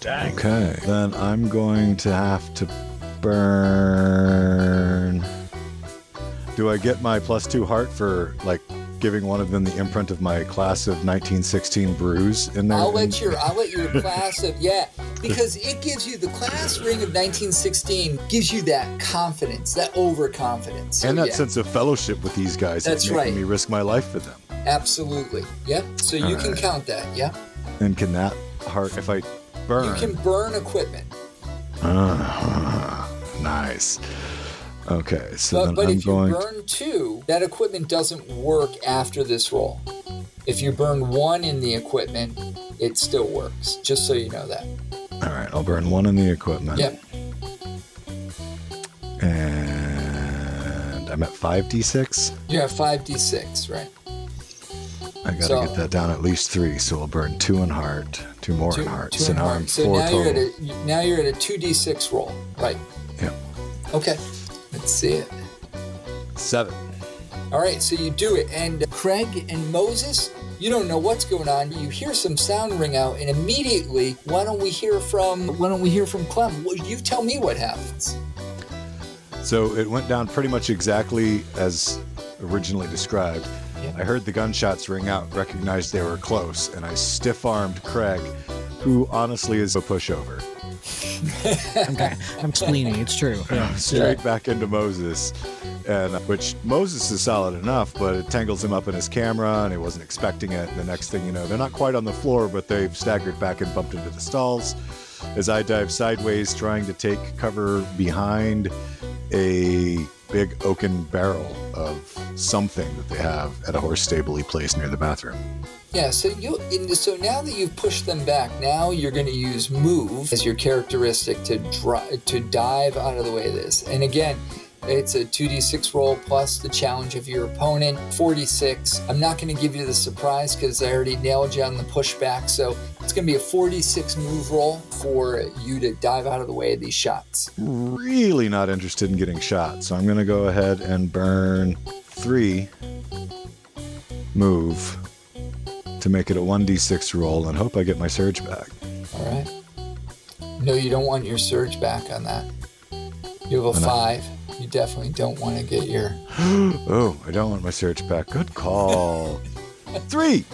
Dang. Okay, then I'm going to have to burn. Do I get my plus two heart for, like, giving one of them the imprint of my class of nineteen sixteen bruise in there? I'll let your I'll let your class of yeah, because it gives you the class ring of nineteen sixteen, gives you that confidence, that overconfidence, so, and that yeah. sense of fellowship with these guys. That's making right. me risk my life for them. Absolutely. Yep. So you All can right. count that. Yep. And can that heart, if I burn, you can burn equipment. Uh, nice. Okay, so but, then but I'm if you going burn two, that equipment doesn't work after this roll. If you burn one in the equipment, it still works. Just so you know that. All right, I'll burn one in the equipment. Yep. And I'm at five d six. You're at five d six, right? I gotta so, get that down at least three, so I'll burn two in heart, two more two, in heart, so now I'm four now total. You're at a, now you're at a two d six roll, right? Yep. Okay. Let's see it. Seven. All right, so you do it. And Craig and Moses, you don't know what's going on. You hear some sound ring out, and immediately, why don't we hear from, why don't we hear from Clem? You tell me what happens. So it went down pretty much exactly as originally described. Yeah. I heard the gunshots ring out, recognized they were close, and I stiff-armed Craig, who honestly is a pushover. Okay. I'm spleeny, it's true. Yeah, straight yeah. back into Moses, and which Moses is solid enough, but it tangles him up in his camera, and he wasn't expecting it. And the next thing you know, they're not quite on the floor, but they've staggered back and bumped into the stalls. As I dive sideways, trying to take cover behind a big oaken barrel of something that they have at a horse stably place near the bathroom. Yeah, so you. So now that you've pushed them back, now you're going to use move as your characteristic to dri- to dive out of the way of this. And again, It's a two d six roll plus the challenge of your opponent, forty-six. I'm not going to give you the surprise because I already nailed you on the pushback. So it's going to be a forty-six move roll for you to dive out of the way of these shots. Really not interested in getting shot. So I'm going to go ahead and burn three move to make it a one d six roll and hope I get my surge back. All right. No, you don't want your surge back on that. You have a five. You definitely don't want to get your... Oh, I don't want my surge back. Good call. Three.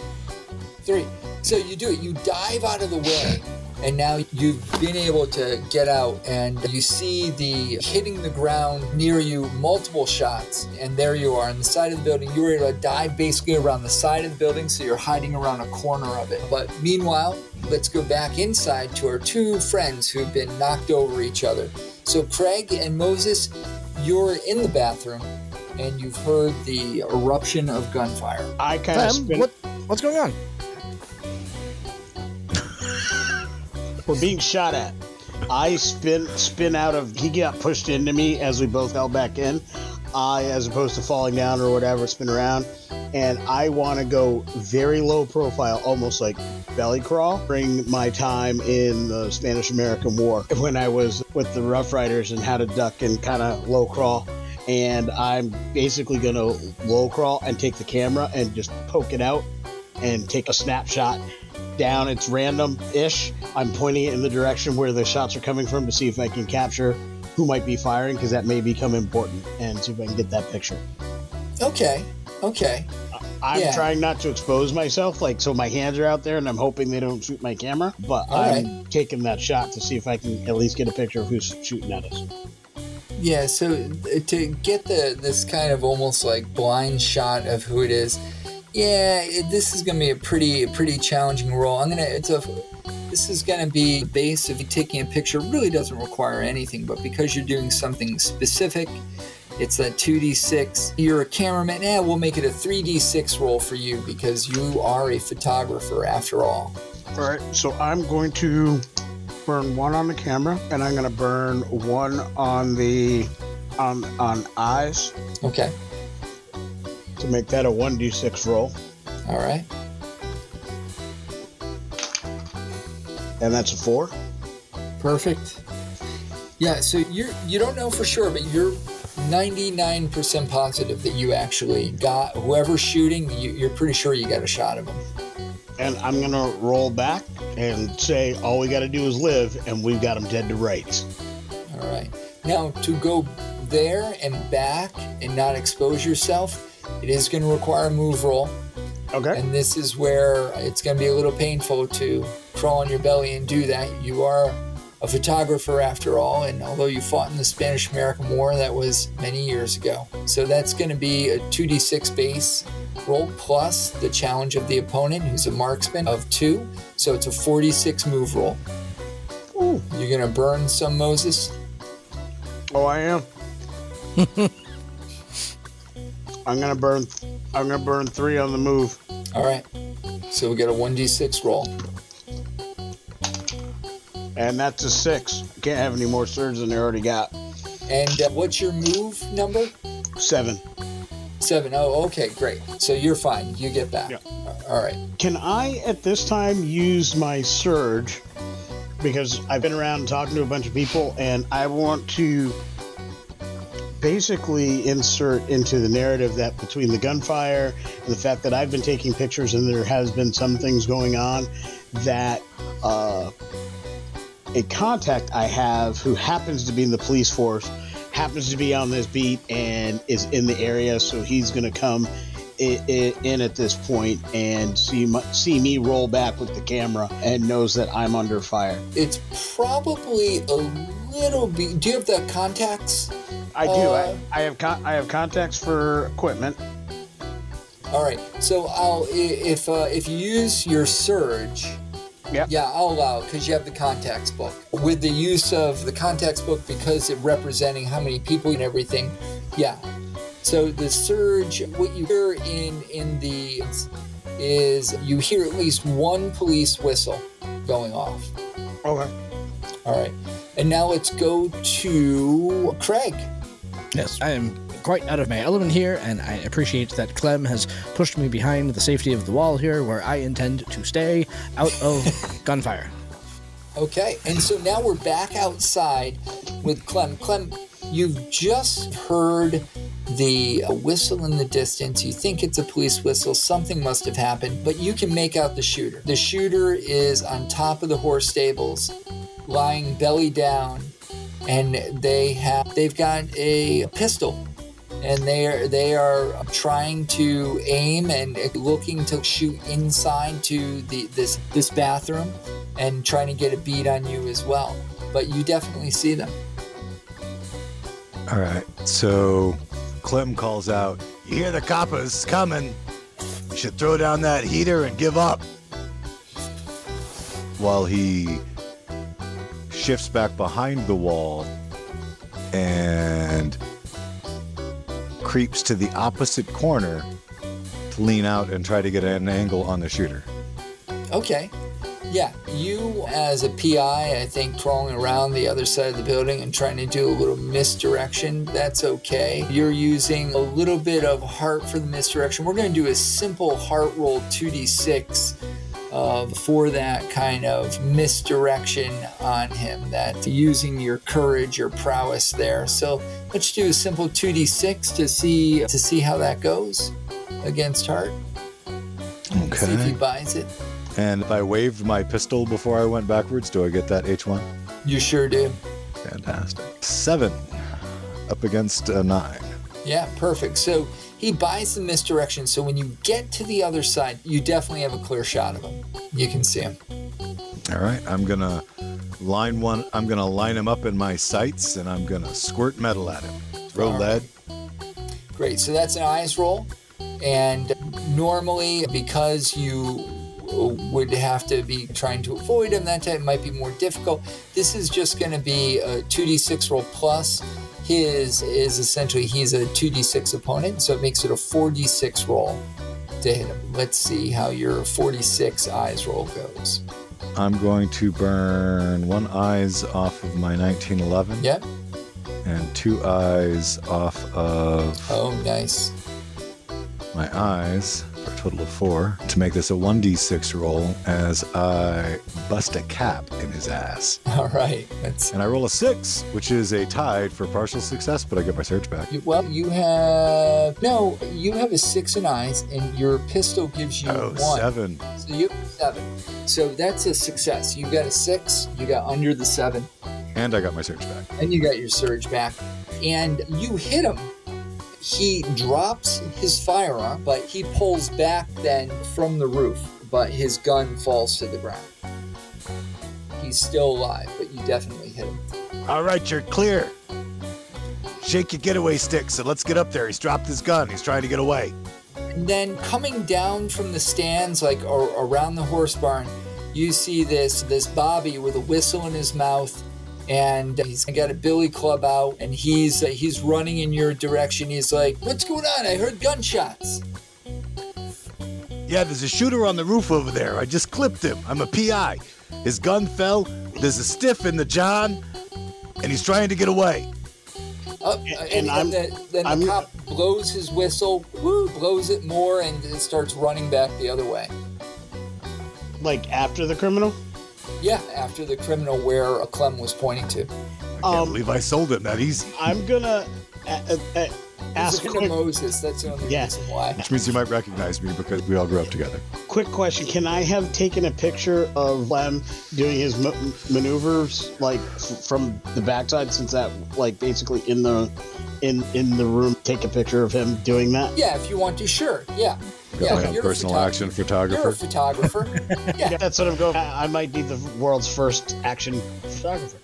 Three. So you do it. You dive out of the way. And now you've been able to get out, and you see the hitting the ground near you, multiple shots, and there you are on the side of the building. You were able to dive basically around the side of the building, so you're hiding around a corner of it. But meanwhile, let's go back inside to our two friends who've been knocked over each other. So Craig and Moses, you're in the bathroom, and you've heard the eruption of gunfire. I kind of spin- what, what's going on? We're being shot at. I spin spin out of, he got pushed into me as we both fell back in. I, as opposed to falling down or whatever, spin around. And I want to go very low profile, almost like belly crawl. During my time in the Spanish-American War, when I was with the Rough Riders and how to duck and kind of low crawl. And I'm basically going to low crawl and take the camera and just poke it out and take a snapshot down. It's random-ish. I'm pointing it in the direction where the shots are coming from to see if I can capture who might be firing, because that may become important, and see if I can get that picture. Okay, okay. I'm yeah. trying not to expose myself, like, so my hands are out there, and I'm hoping they don't shoot my camera, but All I'm right. taking that shot to see if I can at least get a picture of who's shooting at us. Yeah, so to get the this kind of almost like blind shot of who it is, yeah, it, this is going to be a pretty pretty challenging roll. I'm going to, it's a, this is going to be the base of you taking a picture. Really doesn't require anything, but because you're doing something specific, it's a two d six. You're a cameraman. Eh, we'll make it a three d six roll for you because you are a photographer after all. All right, so I'm going to burn one on the camera, and I'm going to burn one on the on on eyes. Okay. To make that a one d six roll. All right. And that's a four. Perfect. Yeah, so you you don't know for sure, but you're ninety-nine percent positive that you actually got whoever's shooting. You, you're pretty sure you got a shot of them. And I'm going to roll back and say all we got to do is live, and we've got them dead to rights. All right. Now, to go there and back and not expose yourself, it is going to require a move roll. Okay. And this is where it's going to be a little painful to crawl on your belly and do that. You are a photographer after all, and although you fought in the Spanish-American War, that was many years ago. So that's going to be a two d six base roll plus the challenge of the opponent, who's a marksman, of two. So it's a forty-six move roll. Ooh. You're going to burn some, Moses? Oh, I am. I'm gonna burn. I'm gonna burn three on the move. All right. So we get a one d six roll, and that's a six. Can't have any more surges than I already got. And uh, what's your move number? Seven. Seven. Oh, okay, great. So you're fine. You get back. Yeah. All right. Can I at this time use my surge? Because I've been around talking to a bunch of people, and I want to basically insert into the narrative that between the gunfire and the fact that I've been taking pictures and there has been some things going on, that uh, a contact I have who happens to be in the police force happens to be on this beat and is in the area, so he's going to come in at this point and see my, see me roll back with the camera and knows that I'm under fire. It's probably a little bit... Do you have the contacts? I do. Uh, I, I have con- I have contacts for equipment. All right. So I'll if uh, if you use your surge, yep. yeah, I'll allow it because you have the contacts book. With the use of the contacts book, because it representing how many people and everything, yeah. So the surge, what you hear in in the is you hear at least one police whistle going off. Okay. All right. And now let's go to Craig. Yes, I am quite out of my element here, and I appreciate that Clem has pushed me behind the safety of the wall here, where I intend to stay out of gunfire. Okay, and so now we're back outside with Clem. Clem, you've just heard the whistle in the distance. You think it's a police whistle. Something must have happened, but you can make out the shooter. The shooter is on top of the horse stables, lying belly down, and they have they've got a pistol, and they are they are trying to aim and looking to shoot inside to the this this bathroom, and trying to get a bead on you as well. But you definitely see them. All right, so Clem calls out, "You hear the coppers coming. You should throw down that heater and give up." While he shifts back behind the wall and creeps to the opposite corner to lean out and try to get an angle on the shooter. Okay. Yeah, you as a P I, I think, crawling around the other side of the building and trying to do a little misdirection, that's okay. You're using a little bit of heart for the misdirection. We're going to do a simple heart roll two d six uh, for that kind of misdirection on him. That's using your courage, your prowess there. So let's do a simple two d six to see to see how that goes against heart. Okay. See if he buys it. And if I waved my pistol before I went backwards, do I get that H one? You sure do. Fantastic. Seven up against a nine. Yeah, perfect. So he buys the misdirection. So when you get to the other side, you definitely have a clear shot of him. You can see him. All right. I'm going to line one. I'm going to line him up in my sights, and I'm going to squirt metal at him. Throw lead. Great. So that's an eyes roll. And normally, because you would have to be trying to avoid him, that type might be more difficult. This is just going to be a two d six roll plus. His is essentially he's a two d six opponent, so it makes it a four d six roll to hit him. Let's see how your forty-six eyes roll goes. I'm going to burn one eyes off of my nineteen eleven. Yep. And two eyes off of... Oh, nice. My eyes... a total of four, to make this a one d six roll as I bust a cap in his ass. All right. That's... And I roll a six, which is a tie for partial success, but I get my search back. Well, you have... No, you have a six in eyes, and your pistol gives you oh, one. Seven. So you have seven. So that's a success. You got a six, you got under the seven. And I got my search back. And you got your surge back. And you hit him. He drops his firearm, but he pulls back then from the roof, but his gun falls to the ground. He's still alive, but you definitely hit him. All right, you're clear. Shake your getaway stick, so let's get up there. He's dropped his gun. He's trying to get away. And then coming down from the stands, like or around the horse barn, you see this, this Bobby with a whistle in his mouth. And he's got a billy club out, and he's uh, he's running in your direction. He's like, "What's going on? I heard gunshots." Yeah, there's a shooter on the roof over there. I just clipped him. I'm a P I. His gun fell. There's a stiff in the john, and he's trying to get away. Up, and, and, and I'm, the, then I'm, the cop I'm... blows his whistle, woo, blows it more, and it starts running back the other way. Like after the criminal? Yeah, after the criminal where Clem was pointing to. I can't um, believe I sold him that easy. I'm going to ask... He's quick... Moses, that's the only yeah. reason why. Which means you might recognize me because we all grew up together. Quick question, can I have taken a picture of Clem doing his m- maneuvers, like, f- from the backside, since that, like, basically in the in in the room, take a picture of him doing that? Yeah, if you want to, sure, yeah. Yeah, yeah, you're personal a photog- action photographer. You're a photographer. Yeah. Yeah, that's what I'm going for. I might be the world's first action photographer.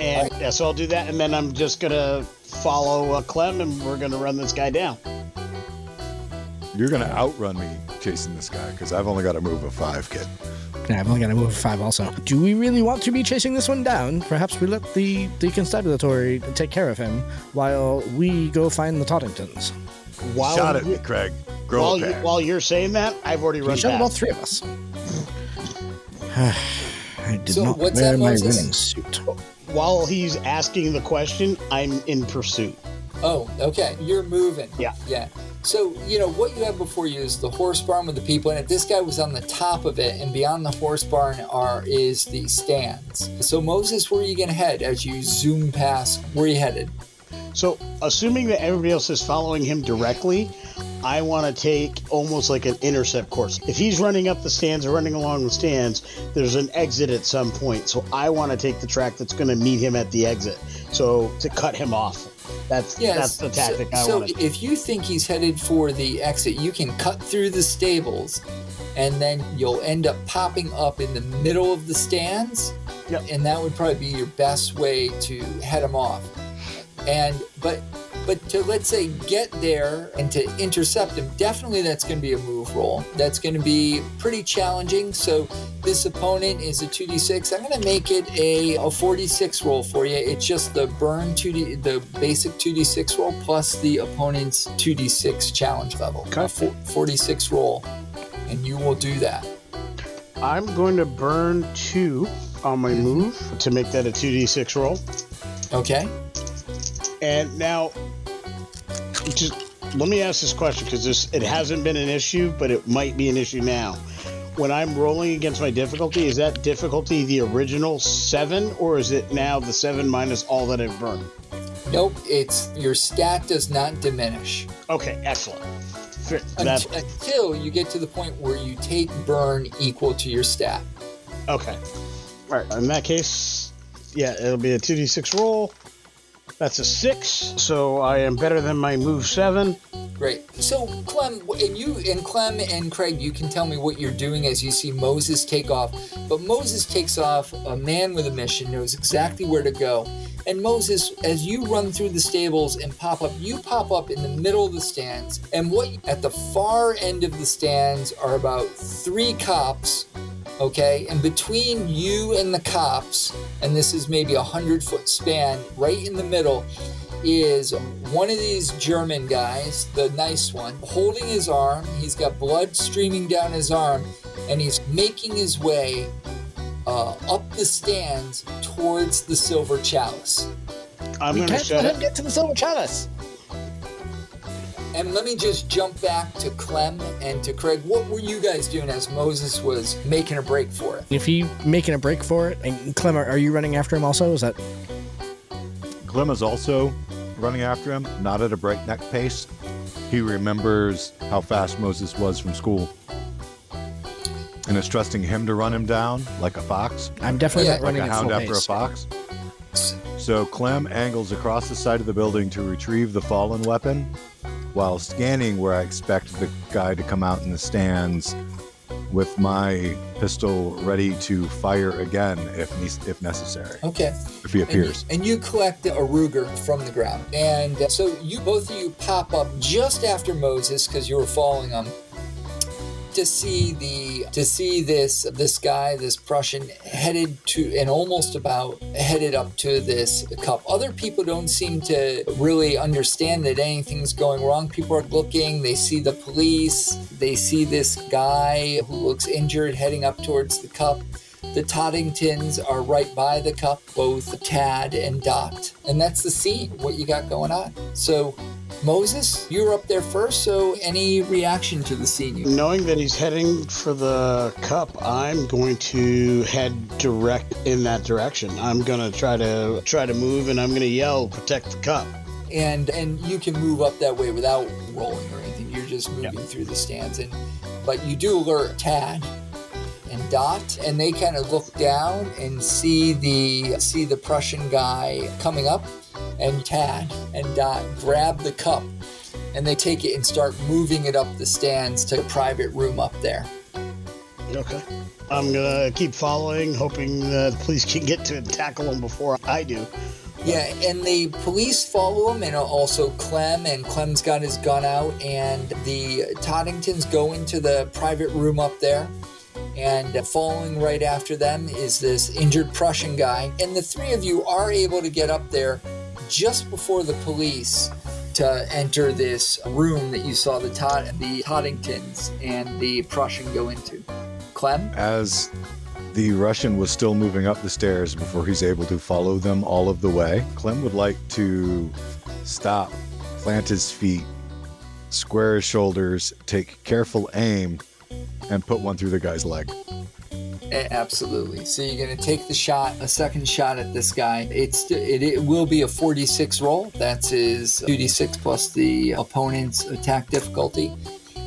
And right. Yeah, so I'll do that, and then I'm just going to follow uh, Clem, and we're going to run this guy down. You're going to outrun me chasing this guy, because I've only got to move a five, kid. Yeah, I've only got to move a five also. Do we really want to be chasing this one down? Perhaps we let the, the constabulary take care of him while we go find the Toddingtons. While Shot at you- me, Craig. While, you, while you're saying that, I've already run past. You shot all three of us. I did so not wear my running suit. While he's asking the question, I'm in pursuit. Oh, okay. You're moving. Yeah. Yeah. So, you know, what you have before you is the horse barn with the people in it. This guy was on the top of it, and beyond the horse barn are is the stands. So, Moses, where are you going to head as you zoom past? Where are you headed? So, assuming that everybody else is following him directly, I want to take almost like an intercept course. If he's running up the stands or running along the stands, there's an exit at some point. So, I want to take the track that's going to meet him at the exit. So, to cut him off. That's yes. that's the tactic so, I so want to do. So if you think he's headed for the exit, you can cut through the stables, and then you'll end up popping up in the middle of the stands. Yep. And that would probably be your best way to head him off. And but but to, let's say, get there and to intercept him, definitely that's going to be a move roll. That's going to be pretty challenging. So this opponent is a two d six. I'm going to make it a, a forty-six roll for you. It's just the burn two d, the basic two d six roll plus the opponent's two d six challenge level. Okay. A forty-six roll, and you will do that. I'm going to burn two on my move to make that a two d six roll. Okay. And now, just let me ask this question, because this it hasn't been an issue, but it might be an issue now. When I'm rolling against my difficulty, is that difficulty the original seven, or is it now the seven minus all that I've burned? Nope, it's your stat does not diminish. Okay, excellent. That's... Until you get to the point where you take burn equal to your stat. Okay. All right. In that case, yeah, it'll be a two d six roll. That's a six, so I am better than my move seven. Great. So, Clem, and you and Clem and Craig, you can tell me what you're doing as you see Moses take off. But Moses takes off, a man with a mission, knows exactly where to go. And Moses, as you run through the stables and pop up, you pop up in the middle of the stands. And what at the far end of the stands are about three cops. Okay, and between you and the cops, and this is maybe a hundred-foot span, right in the middle, is one of these German guys, the nice one, holding his arm. He's got blood streaming down his arm, and he's making his way uh, up the stands towards the silver chalice. I'm we gonna shut let him get to the silver chalice. And let me just jump back to Clem and to Craig. What were you guys doing as Moses was making a break for it? If he making a break for it, and Clem, are, are you running after him also? Is that Clem is also running after him, not at a breakneck pace. He remembers how fast Moses was from school, and is trusting him to run him down like a fox. I'm definitely yeah, not running like a hound after pace. A fox. So Clem angles across the side of the building to retrieve the fallen weapon, while scanning where I expect the guy to come out in the stands with my pistol ready to fire again if ne- if necessary. Okay. If he appears. And you, and you collect a Ruger from the ground. And so you both of you pop up just after Moses, because you were following him, to see the to see this this guy, this Prussian, headed to and almost about headed up to this cup. Other people don't seem to really understand that anything's going wrong. People are looking, they see the police, they see this guy who looks injured heading up towards the cup. The Toddingtons are right by the cup, both Tad and Dot. And that's the scene, what you got going on. So Moses, you were up there first, so any reaction to the scene? You Knowing that he's heading for the cup, I'm going to head direct in that direction. I'm going to try to try to move, and I'm going to yell, protect the cup. And and you can move up that way without rolling or anything. You're just moving yep. through the stands. And But you do alert Tad and Dot, and they kind of look down and see the see the Prussian guy coming up. And Tad and Dot grab the cup, and they take it and start moving it up the stands to a private room up there. Okay. I'm going to keep following, hoping the police can get to tackle them before I do. Yeah, and the police follow him, and also Clem, and Clem's got his gun out, and the Toddingtons go into the private room up there. And following right after them is this injured Prussian guy. And the three of you are able to get up there just before the police to enter this room that you saw the Tod- the Toddingtons and the Prussian go into. Clem? As the Russian was still moving up the stairs before he's able to follow them all of the way, Clem would like to stop, plant his feet, square his shoulders, take careful aim, and put one through the guy's leg. Absolutely. So you're going to take the shot, a second shot at this guy. It's It, it will be a four d six roll. That's his two d six plus the opponent's attack difficulty.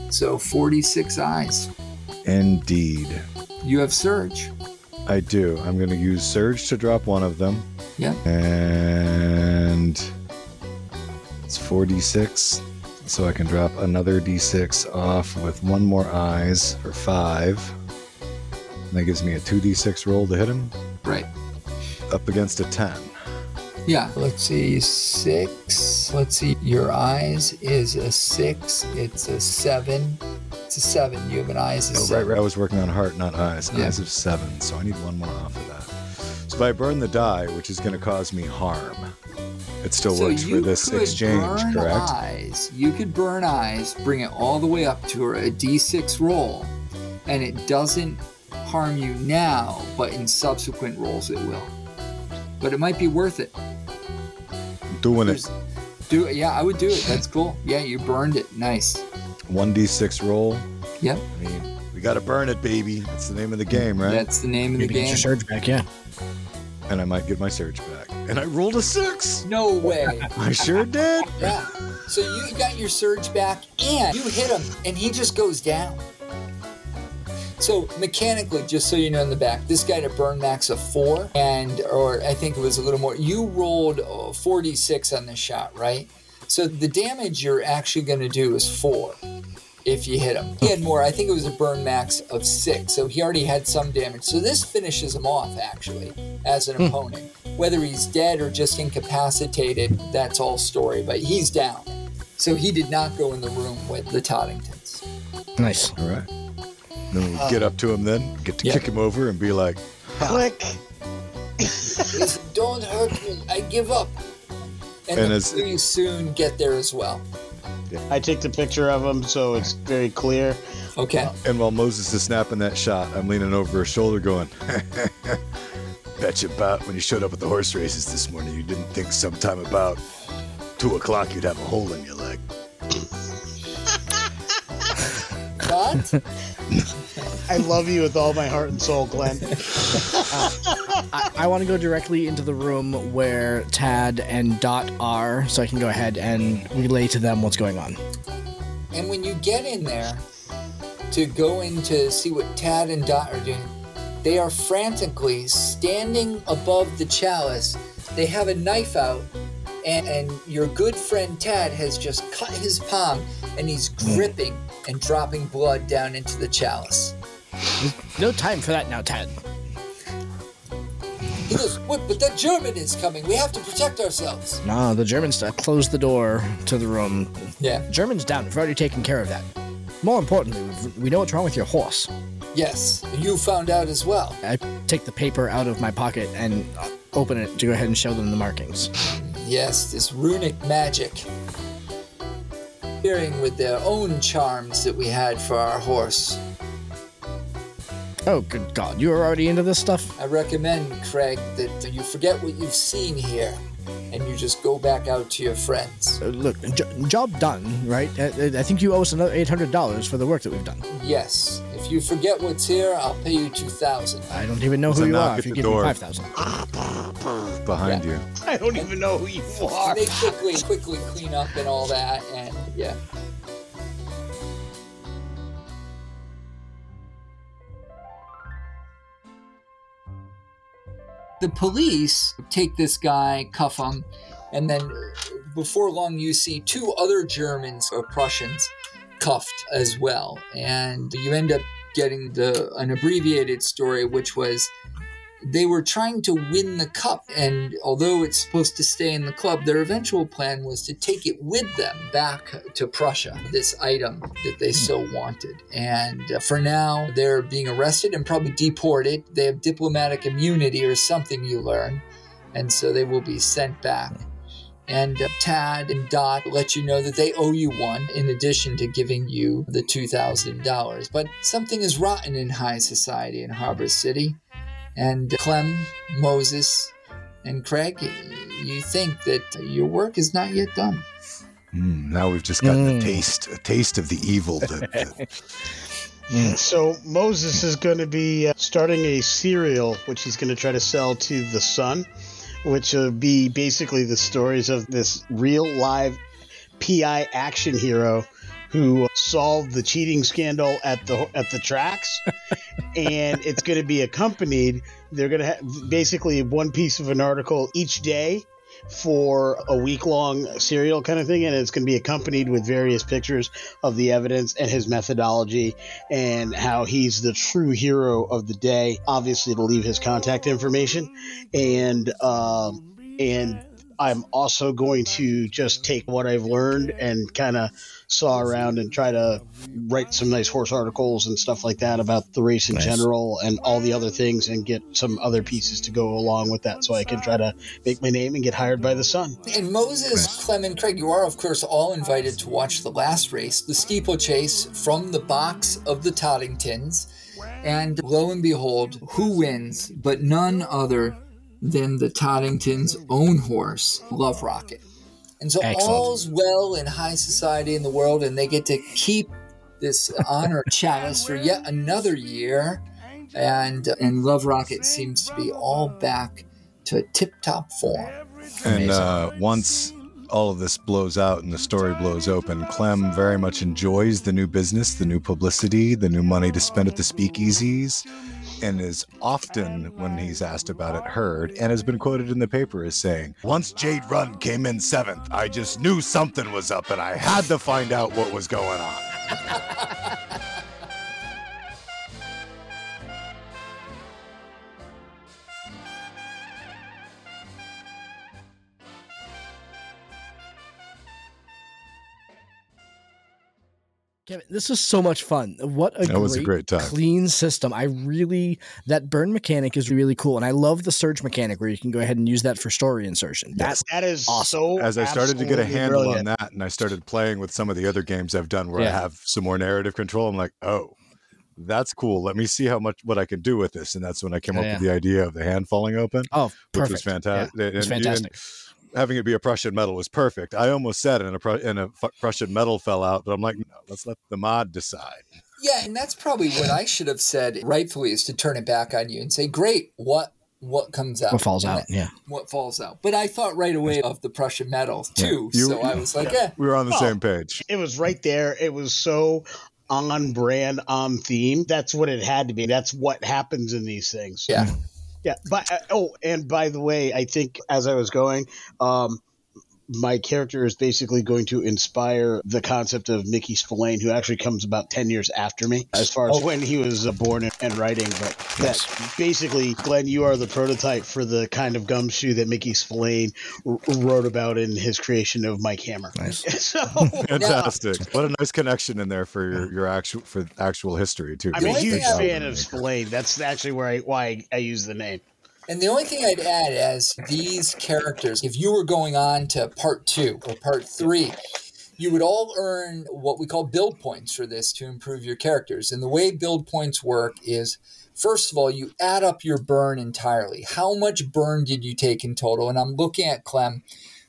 So forty-six eyes. Indeed. You have Surge. I do. I'm going to use Surge to drop one of them. Yeah. And it's forty-six. So I can drop another d six off with one more eyes for five. That gives me a two d six roll to hit him. Right. Up against a ten. Yeah. Let's see. Six. Let's see. Your eyes is a six. It's a seven. It's a seven. You have an eyes of oh, seven. Right, right. I was working on heart, not eyes. Yeah. Eyes of seven. So I need one more off of that. So if I burn the die, which is going to cause me harm, it still so works for this exchange, burn correct? Eyes. You could burn eyes, bring it all the way up to a d six roll, and it doesn't harm you now, but in subsequent rolls it will. But it might be worth it. I'm doing There's, it. Do it. Yeah, I would do it. That's cool. Yeah, you burned it. Nice. one d six roll. Yep. I mean, we got to burn it, baby. That's the name of the game, right? That's the name Maybe of the game. You get your surge back, yeah. And I might get my surge back. And I rolled a six. No way. I sure did. Yeah. So you got your surge back, and you hit him, and he just goes down. So mechanically, just so you know in the back, this guy had a burn max of four, and or I think it was a little more. You rolled four d six on this shot, right? So the damage you're actually going to do is four if you hit him. He had more. I think it was a burn max of six, so he already had some damage. So this finishes him off, actually, as an hmm. opponent. Whether he's dead or just incapacitated, that's all story, but he's down. So he did not go in the room with the Toddingtons. Nice. All right. Then we'll get up to him then, get to yep. kick him over and be like, click. Listen, don't hurt me. I give up. And, and then pretty soon get there as well. I take the picture of him so it's very clear. Okay. And while Moses is snapping that shot, I'm leaning over her shoulder going, bet you about when you showed up at the horse races this morning, you didn't think sometime about two o'clock you'd have a hole in your leg. What? I love you with all my heart and soul, Glenn. uh, I, I want to go directly into the room where Tad and Dot are, so I can go ahead and relay to them what's going on. And when you get in there to go in to see what Tad and Dot are doing, they are frantically standing above the chalice. They have a knife out, and, and your good friend Tad has just cut his palm, and he's gripping and dropping blood down into the chalice. No time for that now, Tad. He goes, what, but the German is coming. We have to protect ourselves. Nah, the Germans uh, closed the door to the room. Yeah. German's down. We've already taken care of that. More importantly, we know what's wrong with your horse. Yes, you found out as well. I take the paper out of my pocket and open it to go ahead and show them the markings. Yes, this runic magic. Interfering with their own charms that we had for our horse. Oh, good God. You were already into this stuff? I recommend, Craig, that you forget what you've seen here and you just go back out to your friends. Uh, look, j- job done, right? I-, I think you owe us another eight hundred dollars for the work that we've done. Yes. If you forget what's here, I'll pay you two thousand dollars. I don't even know There's who you are if you give me five thousand dollars. Behind yeah. you. I don't and even know who you are. They quickly, quickly clean up and all that, and yeah. The police take this guy, cuff him, and then before long you see two other Germans or Prussians cuffed as well. And you end up getting the an abbreviated story, which was they were trying to win the cup. And although it's supposed to stay in the club, their eventual plan was to take it with them back to Prussia, this item that they so wanted. And for now, they're being arrested and probably deported. They have diplomatic immunity or something, you learn. And so they will be sent back. And uh, Tad and Dot let you know that they owe you one in addition to giving you the two thousand dollars. But something is rotten in high society in Harbor City. And Clem, Moses, And Craig, you think that your work is not yet done. Mm, now we've just gotten mm. a taste, a taste of the evil. That, that... mm. So Moses is going to be starting a cereal, which he's going to try to sell to the Sun, which will be basically the stories of this real live P I action hero who solved the cheating scandal at the at the tracks. And it's going to be accompanied. They're going to have basically one piece of an article each day for a week-long serial kind of thing, and it's going to be accompanied with various pictures of the evidence and his methodology and how he's the true hero of the day. Obviously, to leave his contact information. And um, and I'm also going to just take what I've learned and kind of saw around and try to write some nice horse articles and stuff like that about the race in nice. general and all the other things, and get some other pieces to go along with that so I can try to make my name and get hired by the Sun. And Moses, Clem, and Craig, you are, of course, all invited to watch the last race, the steeplechase from the box of the Toddingtons. And lo and behold, who wins but none other than the Toddingtons' own horse, Love Rocket. And so Excellent. all's well in high society in the world, and they get to keep this honor chalice for yet another year. And and Love Rocket seems to be all back to tip-top form. And uh, once all of this blows out and the story blows open, Clem very much enjoys the new business, the new publicity, the new money to spend at the speakeasies, and is often, when he's asked about it, heard, and has been quoted in the paper as saying, "Once Jade Rudd came in seventh, I just knew something was up and I had to find out what was going on." Kevin, this was so much fun. What a, great, a great clean system. I really, that burn mechanic is really cool. And I love the surge mechanic where you can go ahead and use that for story insertion. Yes. That, that is awesome. So As I started to get a handle brilliant. on that, and I started playing with some of the other games I've done where yeah. I have some more narrative control, I'm like, oh, that's cool. Let me see how much, what I can do with this. And that's when I came oh, up yeah. with the idea of the hand falling open. Oh, perfect. Which was fantastic. Yeah. It was fantastic. And, having it be a Prussian medal was perfect. I almost said it, and a, and a Prussian medal fell out, but I'm like, no, let's let the mod decide. Yeah, and that's probably what I should have said, rightfully, is to turn it back on you and say, great, what what comes out? What falls out, it, yeah. What falls out. But I thought right away of the Prussian medal, too, yeah. you, so I was like, yeah. eh. We were on the well, same page. It was right there. It was so on brand, on theme. That's what it had to be. That's what happens in these things. Yeah. Yeah, but uh, oh, and by the way, I think as I was going, um, my character is basically going to inspire the concept of Mickey Spillane, who actually comes about ten years after me, as far as oh. when he was born and writing. But yes. that basically, Glenn, you are the prototype for the kind of gumshoe that Mickey Spillane r- wrote about in his creation of Mike Hammer. Nice. so, Fantastic. Yeah. What a nice connection in there for your, your actual for actual history, too. I'm a huge fan of Spillane. That's actually where I, why I, I use the name. And the only thing I'd add is these characters, if you were going on to part two or part three, you would all earn what we call build points for this to improve your characters. And the way build points work is, first of all, you add up your burn entirely. How much burn did you take in total? And I'm looking at Clem.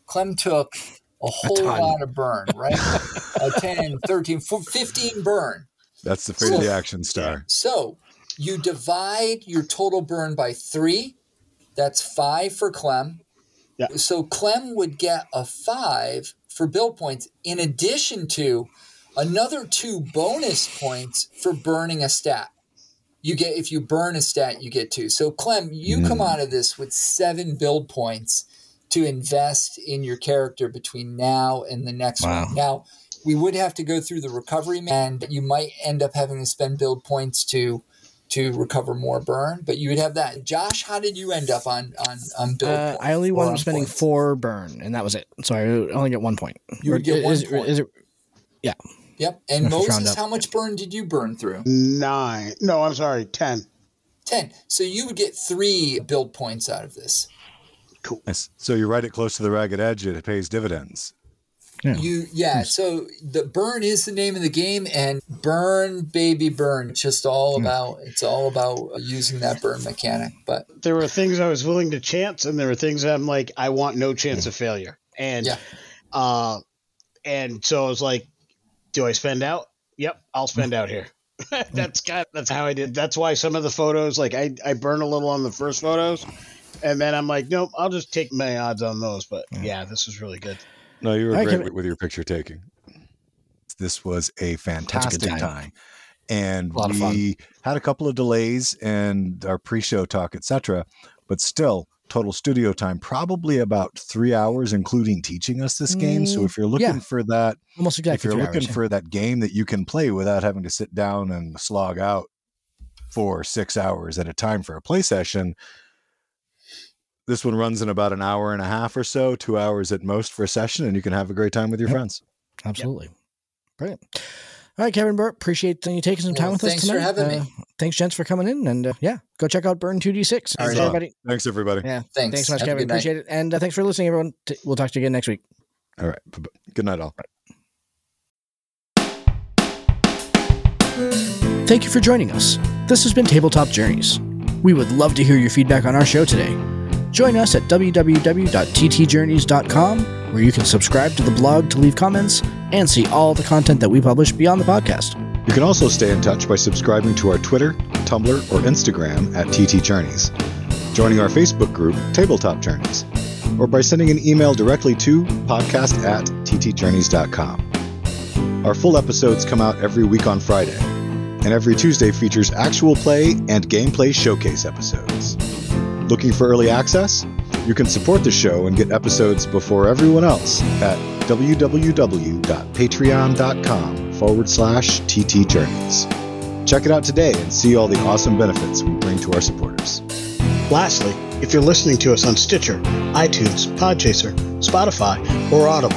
Clem took a whole a lot of burn, right? a ten, thirteen, fifteen burn. That's the fate so, of the action star. So you divide your total burn by three. That's five for Clem. Yeah. So Clem would get a five for build points in addition to another two bonus points for burning a stat. You get, if you burn a stat, you get two. So Clem, you mm. come out of this with seven build points to invest in your character between now and the next wow. one. Now, we would have to go through the recovery, and you might end up having to spend build points to to recover more burn, but you would have that. Josh, how did you end up on on, on build uh, points? I only wound up spending points? four burn, and that was it. So I only get one point. You would get is, one is, point. Is it, yeah. Yep. And Moses, how much burn did you burn through? Nine. No, I'm sorry, ten. Ten. So you would get three build points out of this. Cool. Yes. So you write it close to the ragged edge, it pays dividends. Yeah. You, yeah. So the Burn is the name of the game, and burn, baby, burn. Just all about it's all about using that burn mechanic. But there were things I was willing to chance, and there were things I'm like, I want no chance of failure. And yeah. uh, and so I was like, do I spend out? Yep, I'll spend out here. that's got that's how I did. That's why some of the photos, like I I burn a little on the first photos, and then I'm like, nope, I'll just take my odds on those. But yeah, this was really good. No, you were I great can... with your picture taking. This was a fantastic a time. time. And a we had a couple of delays and our pre-show talk, et cetera. But still, total studio time, probably about three hours, including teaching us this game. So if you're looking yeah. for that, almost exactly if you're looking hours, yeah. for that game that you can play without having to sit down and slog out for six hours at a time for a play session, this one runs in about an hour and a half or so, two hours at most for a session, and you can have a great time with your yep. friends. Absolutely. Yep. Great. All right, Kevin Burrup, appreciate you taking some time well, with us tonight. Thanks for having uh, me. Thanks, gents, for coming in. And uh, yeah, go check out Burn two D six. All right, everybody. Thanks, everybody. Yeah, thanks. Thanks so much, have Kevin. Appreciate it. And uh, thanks for listening, everyone. T- we'll talk to you again next week. All right. Good night, all. Thank you for joining us. This has been Tabletop Journeys. We would love to hear your feedback on our show today. Join us at w w w dot t t journeys dot com, where you can subscribe to the blog to leave comments and see all the content that we publish beyond the podcast. You can also stay in touch by subscribing to our Twitter, Tumblr, or Instagram at ttjourneys, joining our Facebook group, Tabletop Journeys, or by sending an email directly to podcast at ttjourneys dot com. Our full episodes come out every week on Friday, and every Tuesday features actual play and gameplay showcase episodes. Looking for early access? You can support the show and get episodes before everyone else at www.patreon.com forward slash ttjourneys. Check it out today and see all the awesome benefits we bring to our supporters. Lastly, if you're listening to us on Stitcher, iTunes, Podchaser, Spotify, or Audible,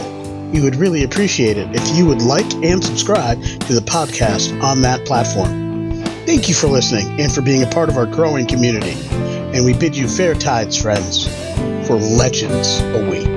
we would really appreciate it if you would like and subscribe to the podcast on that platform. Thank you for listening and for being a part of our growing community. And we bid you fair tides, friends, for legends await.